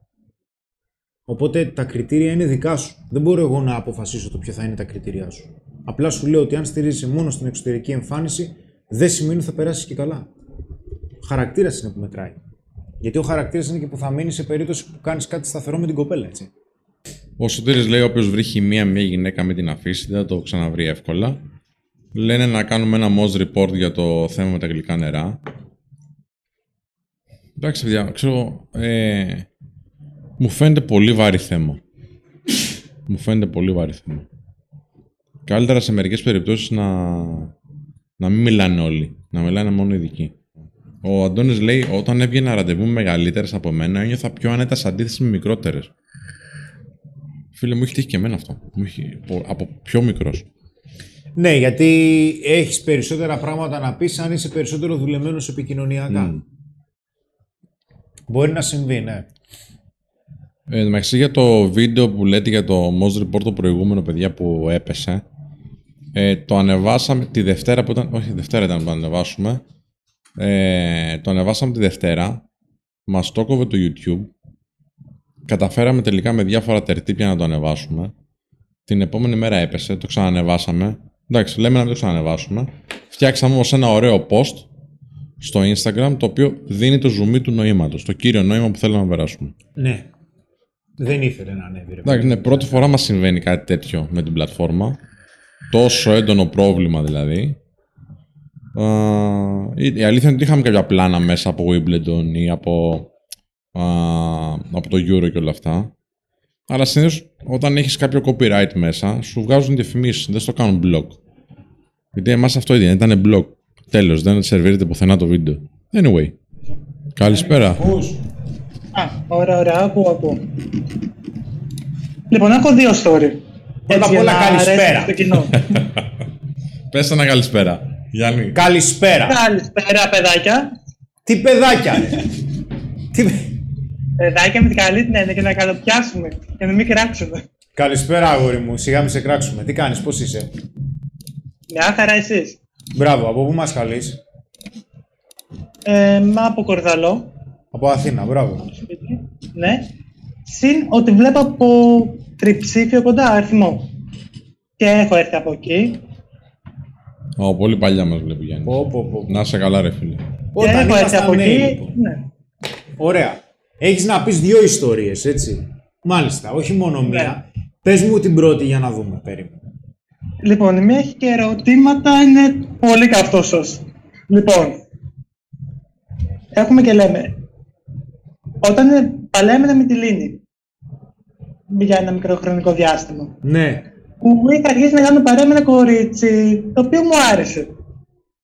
Οπότε τα κριτήρια είναι δικά σου. Δεν μπορώ εγώ να αποφασίσω το ποιο θα είναι τα κριτήρια σου. Απλά σου λέω ότι αν στηρίζεσαι μόνο στην εξωτερική εμφάνιση, δεν σημαίνει ότι θα περάσεις και καλά. Ο χαρακτήρας είναι που μετράει. Γιατί ο χαρακτήρας είναι και που θα μείνει σε περίπτωση που κάνεις κάτι σταθερό με την κοπέλα, έτσι. Ο Σωτήρης λέει: όποιος βρει χημεία μια γυναίκα με την αφήσει, δεν θα το ξαναβρει εύκολα. Λένε να κάνουμε ένα Moz report για το θέμα με τα γλυκά νερά. Εντάξει, παιδιά, ξέρω. Ε, μου φαίνεται πολύ βαρύ θέμα. Μου φαίνεται πολύ βαρύ θέμα. Καλύτερα σε μερικές περιπτώσεις να, να μην μιλάνε όλοι, να μιλάνε μόνο ειδικοί. Ο Αντώνης λέει: όταν έβγαινα ραντεβού με μεγαλύτερες από μένα, ένιωθα πιο άνετα σε αντίθεση με μικρότερες. Φίλε, μου έχει τύχει και εμένα αυτό. Μου έχει... από πιο μικρός. Ναι, γιατί έχεις περισσότερα πράγματα να πεις αν είσαι περισσότερο δουλεμένος επικοινωνιακά. Mm. Μπορεί να συμβεί, ναι. Ε, Μαξί, για το βίντεο που λέτε για το Moz Report, το προηγούμενο, παιδιά, που έπεσε, ε, το ανεβάσαμε τη Δευτέρα που ήταν... Όχι, Δευτέρα ήταν που το ανεβάσουμε. Ε, το ανεβάσαμε τη Δευτέρα. Μας το κόβε το YouTube. Καταφέραμε τελικά με διάφορα τερτύπια να το ανεβάσουμε. Την επόμενη μέρα έπεσε, το ξανανεβάσαμε. Εντάξει, λέμε να μην το ξανανεβάσουμε. Φτιάξαμε όμως ένα ωραίο post στο Instagram, το οποίο δίνει το zoom του νοήματος, το κύριο νόημα που θέλουμε να περάσουμε. Ναι. Δεν ήθελε να ανέβει. Εντάξει, ναι, πρώτη φορά μας συμβαίνει κάτι τέτοιο με την πλατφόρμα. Τόσο έντονο πρόβλημα δηλαδή. Ε, η αλήθεια είναι ότι είχαμε κάποια πλάνα μέσα από Wimbledon ή από, α, από το Euro και όλα αυτά. Αλλά συνήθως όταν έχεις κάποιο copyright μέσα, σου βγάζουν διαφημίσεις, δεν στο κάνουν blog. Γιατί εμάς αυτό ήδη ήταν blog. Τέλος, δεν σερβίρεται πουθενά το βίντεο. Anyway. Καλησπέρα. Α, ωραία, ωραία, ακούω, ακούω. Λοιπόν, έχω δύο story. Πρώτα απ' όλα, καλησπέρα. Πες ένα καλησπέρα, Γιάννη. Καλησπέρα. Καλησπέρα, παιδάκια. Τι παιδάκια, Τι παιδάκια με την καλή την έννοια και να καλοπιάσουμε και να μην κράξουμε. Καλησπέρα, αγόρι μου. Σιγά μην σε κράξουμε. Τι κάνεις, πώς είσαι? Μια χαρά, εσείς? Μπράβο, από πού μας καλείς? Ε, μα από Κορδαλό. Από Αθήνα, μπράβο. Ναι. Συν ότι βλέπω από τριψήφιο κοντά αριθμό. Και έχω έρθει από εκεί. Ω, πολύ παλιά μας βλέπει, Γιάννη. Πω, πω, πω. Να είσαι καλά, ρε φίλε. Και έχω έρθει από εκεί. Ναι. Ωραία. Έχεις να πεις δύο ιστορίες, έτσι. Μάλιστα, όχι μόνο μία. Ναι. Πες μου την πρώτη για να δούμε, περίπου. Λοιπόν, η μία έχει και ερωτήματα, είναι πολύ καυτόσος. Λοιπόν, έχουμε και λέμε. Όταν παλέμενα με τη Λίνη για ένα μικρό χρονικό διάστημα. Ναι. Που είχα αρχίσει να κάνω παρέα με ένα κορίτσι, το οποίο μου άρεσε.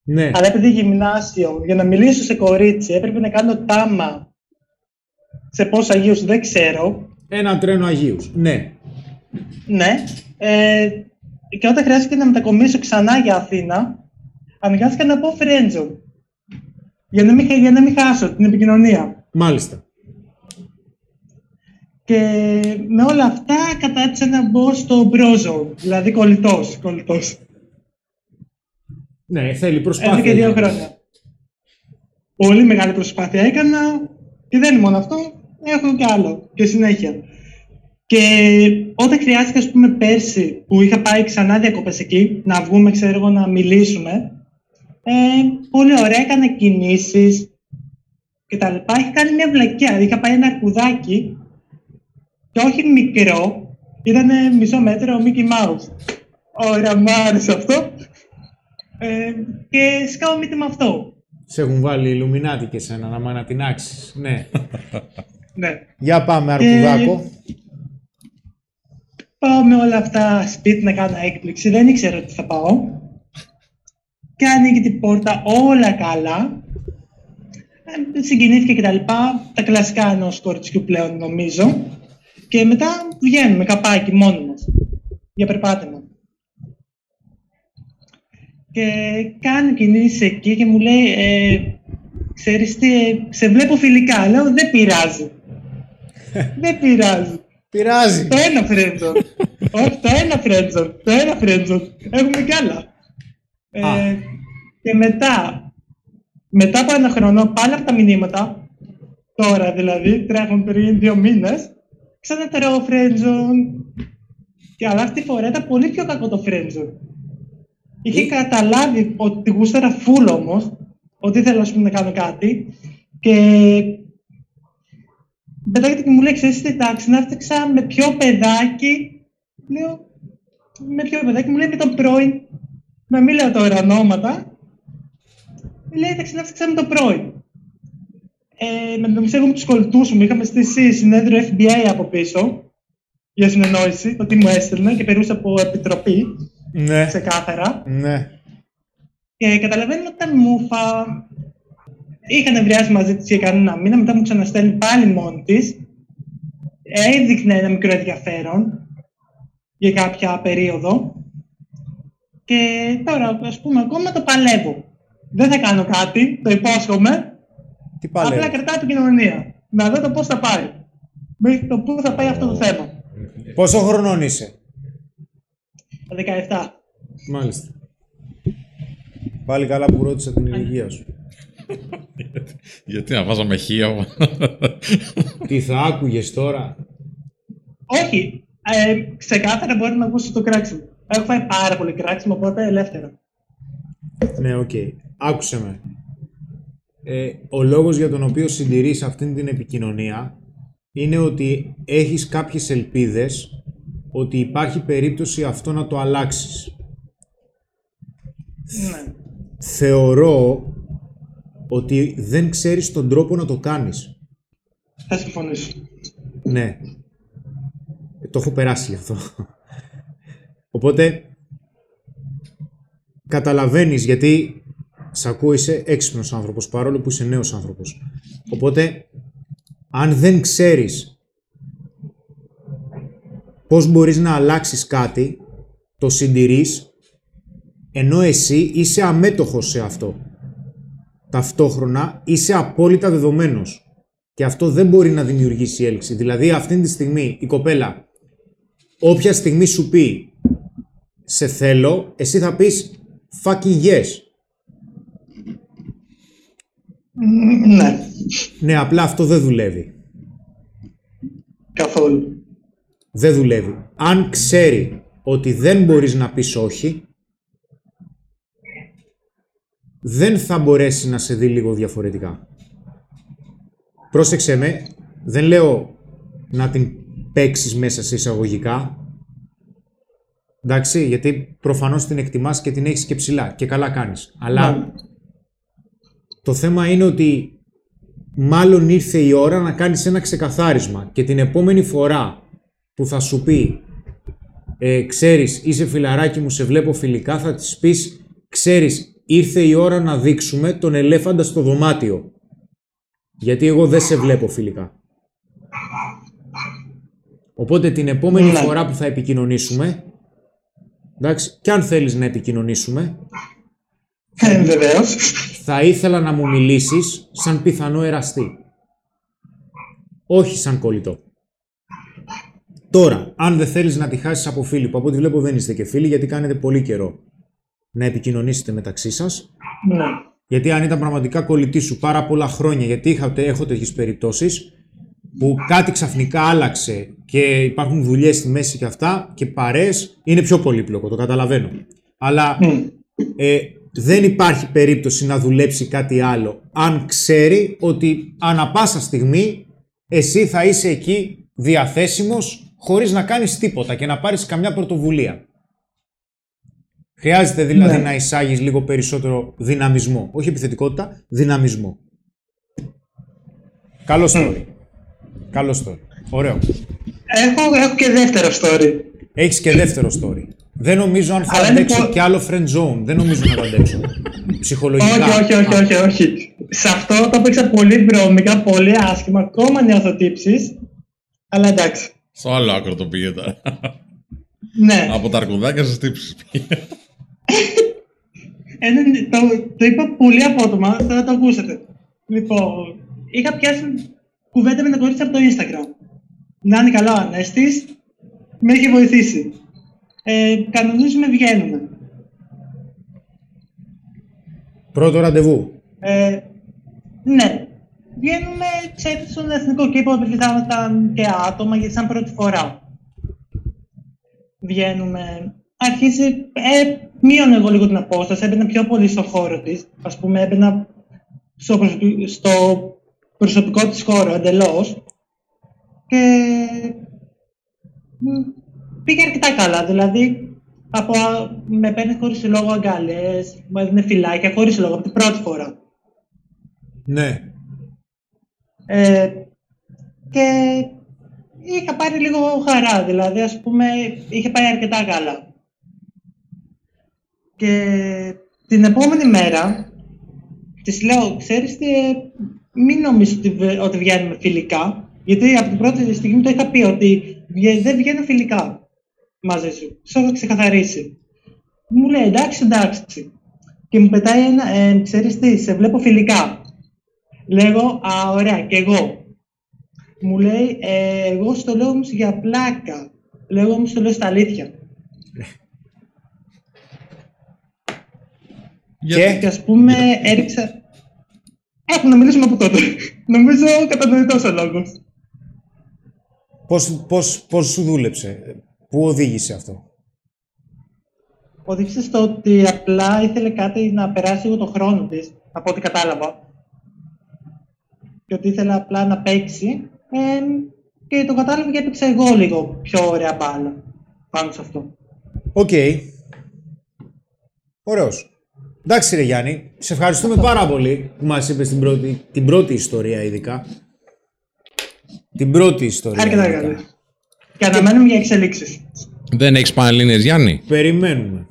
Ναι. Αλλά επειδή γυμνάσιο, για να μιλήσω σε κορίτσι, έπρεπε να κάνω τάμα σε πόσους Αγίους, δεν ξέρω. Ένα τρένο Αγίους, ναι. Ναι. Ε, και όταν χρειάστηκε να μετακομίσω ξανά για Αθήνα, αναγκάστηκα να πω friendzone. Για να μην, για να μην χάσω την επικοινωνία. Μάλιστα. Και με όλα αυτά κατάτησα να μπω στο μπρόζο, δηλαδή κολλητός, κολλητός. Ναι, θέλει προσπάθεια. Έφυγε δύο χρόνια. Πολύ μεγάλη προσπάθεια έκανα και δεν είναι μόνο αυτό, έχω και άλλο και συνέχεια. Και όταν χρειάστηκε, ας πούμε, πέρσι που είχα πάει ξανά διακοπές εκεί, να βγούμε, ξέρω εγώ, να μιλήσουμε, ε, πολύ ωραία, έκανα κινήσεις και τα λοιπά. Είχα κάνει μια βλακιά, είχα πάει ένα κουδάκι. Και όχι μικρό, ήταν μισό μέτρο ο Mickey Mouse. Ωραία, μου άρεσε αυτό. Ε, και σκάω μύτη με αυτό. Σε έχουν βάλει Ιλουμινάτη και σένα να μ' ανατινάξεις. Ναι. Ναι. Για πάμε, αρκουδάκο. Και... πάω με όλα αυτά σπίτι να κάνω έκπληξη. Δεν ήξερα τι θα πάω. Και ανοίγει την πόρτα, όλα καλά. Ε, συγκινήθηκε κτλ. Τα, τα κλασικά ενός κοριτσιού πλέον, νομίζω. Και μετά βγαίνουμε καπάκι μόνοι μας, για περπάτημα. Και κάνει κινήσεις εκεί και μου λέει, ε, ξέρεις τι, σε βλέπω φιλικά. Λέω, δεν πειράζει. Δεν πειράζει. Πειράζει. Το ένα friendzone. Όχι, το ένα friendzone. Το ένα friendzone. Έχουμε κι άλλα. Ε, και μετά, μετά από ένα χρόνο, πάλι από τα μηνύματα, τώρα δηλαδή, τρέχουν πριν δύο μήνες, ξανατερώ friendzone. Και αλλά αυτή τη φορά ήταν πολύ πιο κακό το friendzone. Είχε καταλάβει ότι γούσταρα φουλ όμως, ότι ήθελα, ας πούμε, να κάνω κάτι. Και πετάγεται και μου λέει, ξέρεις τι, τάξη, να φτιάξα με ποιο παιδάκι. Λέω, με ποιο παιδάκι? Μου λέει, με τον πρώην. Να μην λέω τώρα ονόματα. Λέει, τάξη, να φτιάξα με τον πρώην. Ε, με το μισέγω με τους κολλητούς μου, είχαμε στήσει συνέδριο εφ μπι άι από πίσω για συνεννόηση, το τι μου έστελνε και περνούσα από επιτροπή, ναι, ξεκάθαρα. Ναι. Και καταλαβαίνω ότι ήταν μούφα. Είχα νευριάσει μαζί της για κανένα μήνα, μετά μου ξαναστέλνει πάλι μόνη της. Έδειχνε ένα μικρό ενδιαφέρον για κάποια περίοδο. Και τώρα, ας πούμε, ακόμα το παλεύω. Δεν θα κάνω κάτι, το υπόσχομαι. Τι απλά κρατάω επικοινωνία. Να δω το πώς θα πάει. Μέχρι το πού θα πάει αυτό το θέμα. Πόσο χρονών είσαι? δεκαεπτά. Μάλιστα. Πάλι καλά που ρώτησα την ηλικία σου. Γιατί να βάζαμε χείο? Τι θα άκουγες τώρα? Όχι. Ε, ξεκάθαρα μπορεί να ακούσει το κράξιμο. Έχω φάει πάρα πολύ κράξιμο, οπότε ελεύθερα. Ναι, οκ. Okay. Άκουσε με. Ε, ο λόγος για τον οποίο συντηρείς αυτήν την επικοινωνία είναι ότι έχεις κάποιες ελπίδες ότι υπάρχει περίπτωση αυτό να το αλλάξεις. Ναι. θεωρώ ότι δεν ξέρεις τον τρόπο να το κάνεις. Θα συμφωνήσω. Ναι. Το έχω περάσει γι' αυτό. Οπότε, καταλαβαίνεις γιατί σ' ακούω, είσαι έξυπνος άνθρωπος, παρόλο που είσαι νέος άνθρωπος. Οπότε, αν δεν ξέρεις πώς μπορείς να αλλάξεις κάτι, το συντηρείς, ενώ εσύ είσαι αμέτωχος σε αυτό. Ταυτόχρονα είσαι απόλυτα δεδομένος. Και αυτό δεν μπορεί να δημιουργήσει έλξη. Δηλαδή αυτή τη στιγμή η κοπέλα, όποια στιγμή σου πει «σε θέλω», εσύ θα πεις «fucking yes». Ναι. Ναι, απλά αυτό δεν δουλεύει. Καθόλου. Δεν δουλεύει. Αν ξέρει ότι δεν μπορείς να πεις όχι, δεν θα μπορέσει να σε δει λίγο διαφορετικά. Πρόσεξε με, δεν λέω να την παίξεις μέσα σε εισαγωγικά, εντάξει, γιατί προφανώς την εκτιμάς και την έχεις και ψηλά και καλά κάνεις. Αλλά Μα... το θέμα είναι ότι μάλλον ήρθε η ώρα να κάνεις ένα ξεκαθάρισμα και την επόμενη φορά που θα σου πει ε, «Ξέρεις, είσαι φιλαράκι μου, σε βλέπω φιλικά», θα της πεις «Ξέρεις, ήρθε η ώρα να δείξουμε τον ελέφαντα στο δωμάτιο. Γιατί εγώ δεν σε βλέπω φιλικά». Οπότε την επόμενη yeah. φορά που θα επικοινωνήσουμε, εντάξει, κι αν θέλεις να επικοινωνήσουμε, yeah, βεβαίως, θα ήθελα να μου μιλήσεις σαν πιθανό εραστή. Όχι σαν κολλητό. Τώρα, αν δεν θέλεις να τη χάσεις από φίλοι, που από ό,τι βλέπω δεν είστε και φίλοι, γιατί κάνετε πολύ καιρό να επικοινωνήσετε μεταξύ σας. Ναι. Γιατί αν ήταν πραγματικά κολλητή σου πάρα πολλά χρόνια, γιατί είχατε, έχω τέτοιες περιπτώσεις που κάτι ξαφνικά άλλαξε και υπάρχουν δουλειές στη μέση και αυτά και παρέες, είναι πιο πολύπλοκο, το καταλαβαίνω. Αλλά mm. ε, δεν υπάρχει περίπτωση να δουλέψει κάτι άλλο, αν ξέρει ότι ανά πάσα στιγμή εσύ θα είσαι εκεί διαθέσιμος χωρίς να κάνεις τίποτα και να πάρεις καμιά πρωτοβουλία. Χρειάζεται δηλαδή ναι. να εισάγεις λίγο περισσότερο δυναμισμό. Όχι επιθετικότητα, δυναμισμό. Καλό story. Mm. Καλό story. Ωραίο. Έχω, έχω και δεύτερο story. Έχεις και δεύτερο story. Δεν νομίζω αν θα Αλλά αντέξω πο... και άλλο friend zone. Δεν νομίζω να το αντέξω. Ψυχολογικά. Όχι, όχι, όχι, όχι, όχι. Σε αυτό το έπαιξα πολύ βρώμικα, πολύ άσχημα. Ακόμα νιώθω τύψεις. Αλλά εντάξει. Στο άλλο άκρο το πήγε τώρα. Ναι. Από τα αρκουδάκια στις τύψεις. Ε, το, το είπα πολύ απότομα, θα το ακούσετε. Λοιπόν, είχα πιάσει κουβέντα με ένα κορίτσι από το Instagram. Να είναι καλό ο Ανέστης, με έχει βοηθήσει. Ε, Κανονίζουμε, βγαίνουμε. Πρώτο ραντεβού. Ε, ναι. Βγαίνουμε, ξέρετε, στον εθνικό κήπο, επειδή θα ήταν και άτομα, γιατί σαν πρώτη φορά. Βγαίνουμε. Αρχίζει, ε, μείωνα εγώ λίγο την απόσταση, έμπαινα πιο πολύ στο χώρο της, ας πούμε, έμπαινα στο, προσωπικό, στο προσωπικό της χώρο εντελώς και πήγε αρκετά καλά, δηλαδή από, με παίρνει χωρίς λόγο αγκαλές, μου έδινε φυλάκια, χωρίς λόγο, από την πρώτη φορά. Ναι. Ε, και είχα πάρει λίγο χαρά, δηλαδή, ας πούμε, είχε πάει αρκετά καλά. Και την επόμενη μέρα της λέω, ξέρεις τι, μην νομίζω ότι βγαίνουμε φιλικά, γιατί από την πρώτη στιγμή το είχα πει ότι δεν βγαίνω φιλικά μαζί σου, σου έχω ξεκαθαρίσει. Μου λέει, εντάξει, εντάξει. Και μου πετάει ένα, ε, ξέρεις τι, σε βλέπω φιλικά. Λέγω, α, ωραία, και εγώ. Μου λέει, ε, εγώ στο λέω όμως για πλάκα, λέγω όμως το λέω στα αλήθεια. Και, και ας πούμε έριξα... Έχω να μιλήσουμε από τότε. Νομίζω κατανοητός ο λόγος. Πώς, πώς, πώς σου δούλεψε, πού οδήγησε αυτό? Οδήγησε στο ότι απλά ήθελε κάτι να περάσει λίγο το χρόνο της, από ό,τι κατάλαβα. Και ότι ήθελε απλά να παίξει. Ε, και το κατάλαβα και έπαιξα εγώ λίγο πιο ωραία μπάλα πάνω σε αυτό. Οκ. Okay. Ωραίος. Εντάξει ρε Γιάννη, σε ευχαριστούμε πάρα πολύ που μας είπες την πρώτη, την πρώτη ιστορία ειδικά. Την πρώτη ιστορία. Άρκετα καλή. Και αναμένουμε για εξελίξεις. Δεν έχεις Πανελλήνιες Γιάννη. Περιμένουμε.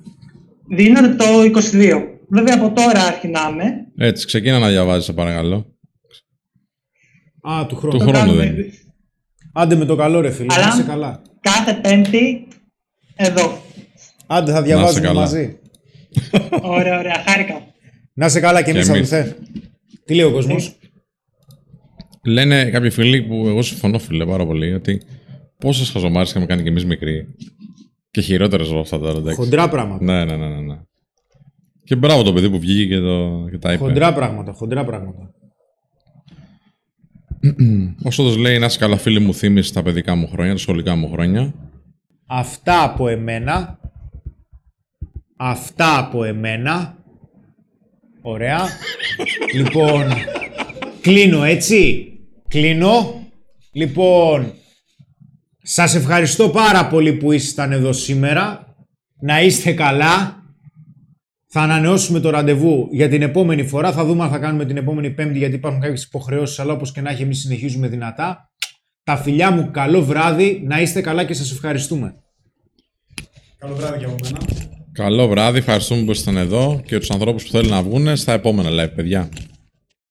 Δίνεται το είκοσι δύο. Βέβαια από τώρα αρχινάμε. Έτσι, ξεκίνα να διαβάζεις σε παρακαλώ. Α, του χρόνου. Του χρόνου δεν είναι. Άντε με το καλό ρε φίλε, να είσαι καλά. Κάθε Πέμπτη, εδώ. Άντε θα διαβάζουμε μαζί. Ωραία, ωραία, χάρηκα. Να είσαι καλά και εμείς αδελφέ. Τι λέει ο κόσμος? Λένε κάποιοι φίλοι που εγώ συμφωνώ φίλε πάρα πολύ ότι πόσες χαζομάρες είχαμε κάνει και εμείς μικροί. Και χειρότερες από αυτά τώρα. Χοντρά πράγματα. Ναι, ναι, ναι, ναι. Και μπράβο το παιδί που βγήκε και, το, και τα είπε. Χοντρά πράγματα, χοντρά πράγματα. Ο Σόδος λέει να είσαι καλά φίλοι μου, θύμισε τα παιδικά μου χρόνια, τα σχολικά μου χρόνια. Αυτά από εμένα. Αυτά από εμένα. Ωραία. Λοιπόν, κλείνω έτσι. Κλείνω. Λοιπόν, σας ευχαριστώ πάρα πολύ που ήσασταν εδώ σήμερα. Να είστε καλά. Θα ανανεώσουμε το ραντεβού για την επόμενη φορά. Θα δούμε αν θα κάνουμε την επόμενη Πέμπτη, γιατί υπάρχουν κάποιες υποχρεώσεις. Αλλά όπως και να έχει, εμείς συνεχίζουμε δυνατά. Τα φιλιά μου, καλό βράδυ. Να είστε καλά και σας ευχαριστούμε. Καλό βράδυ και από μένα. Καλό βράδυ. Ευχαριστούμε που ήσασταν εδώ και τους ανθρώπους που θέλουν να βγουν στα επόμενα live, παιδιά.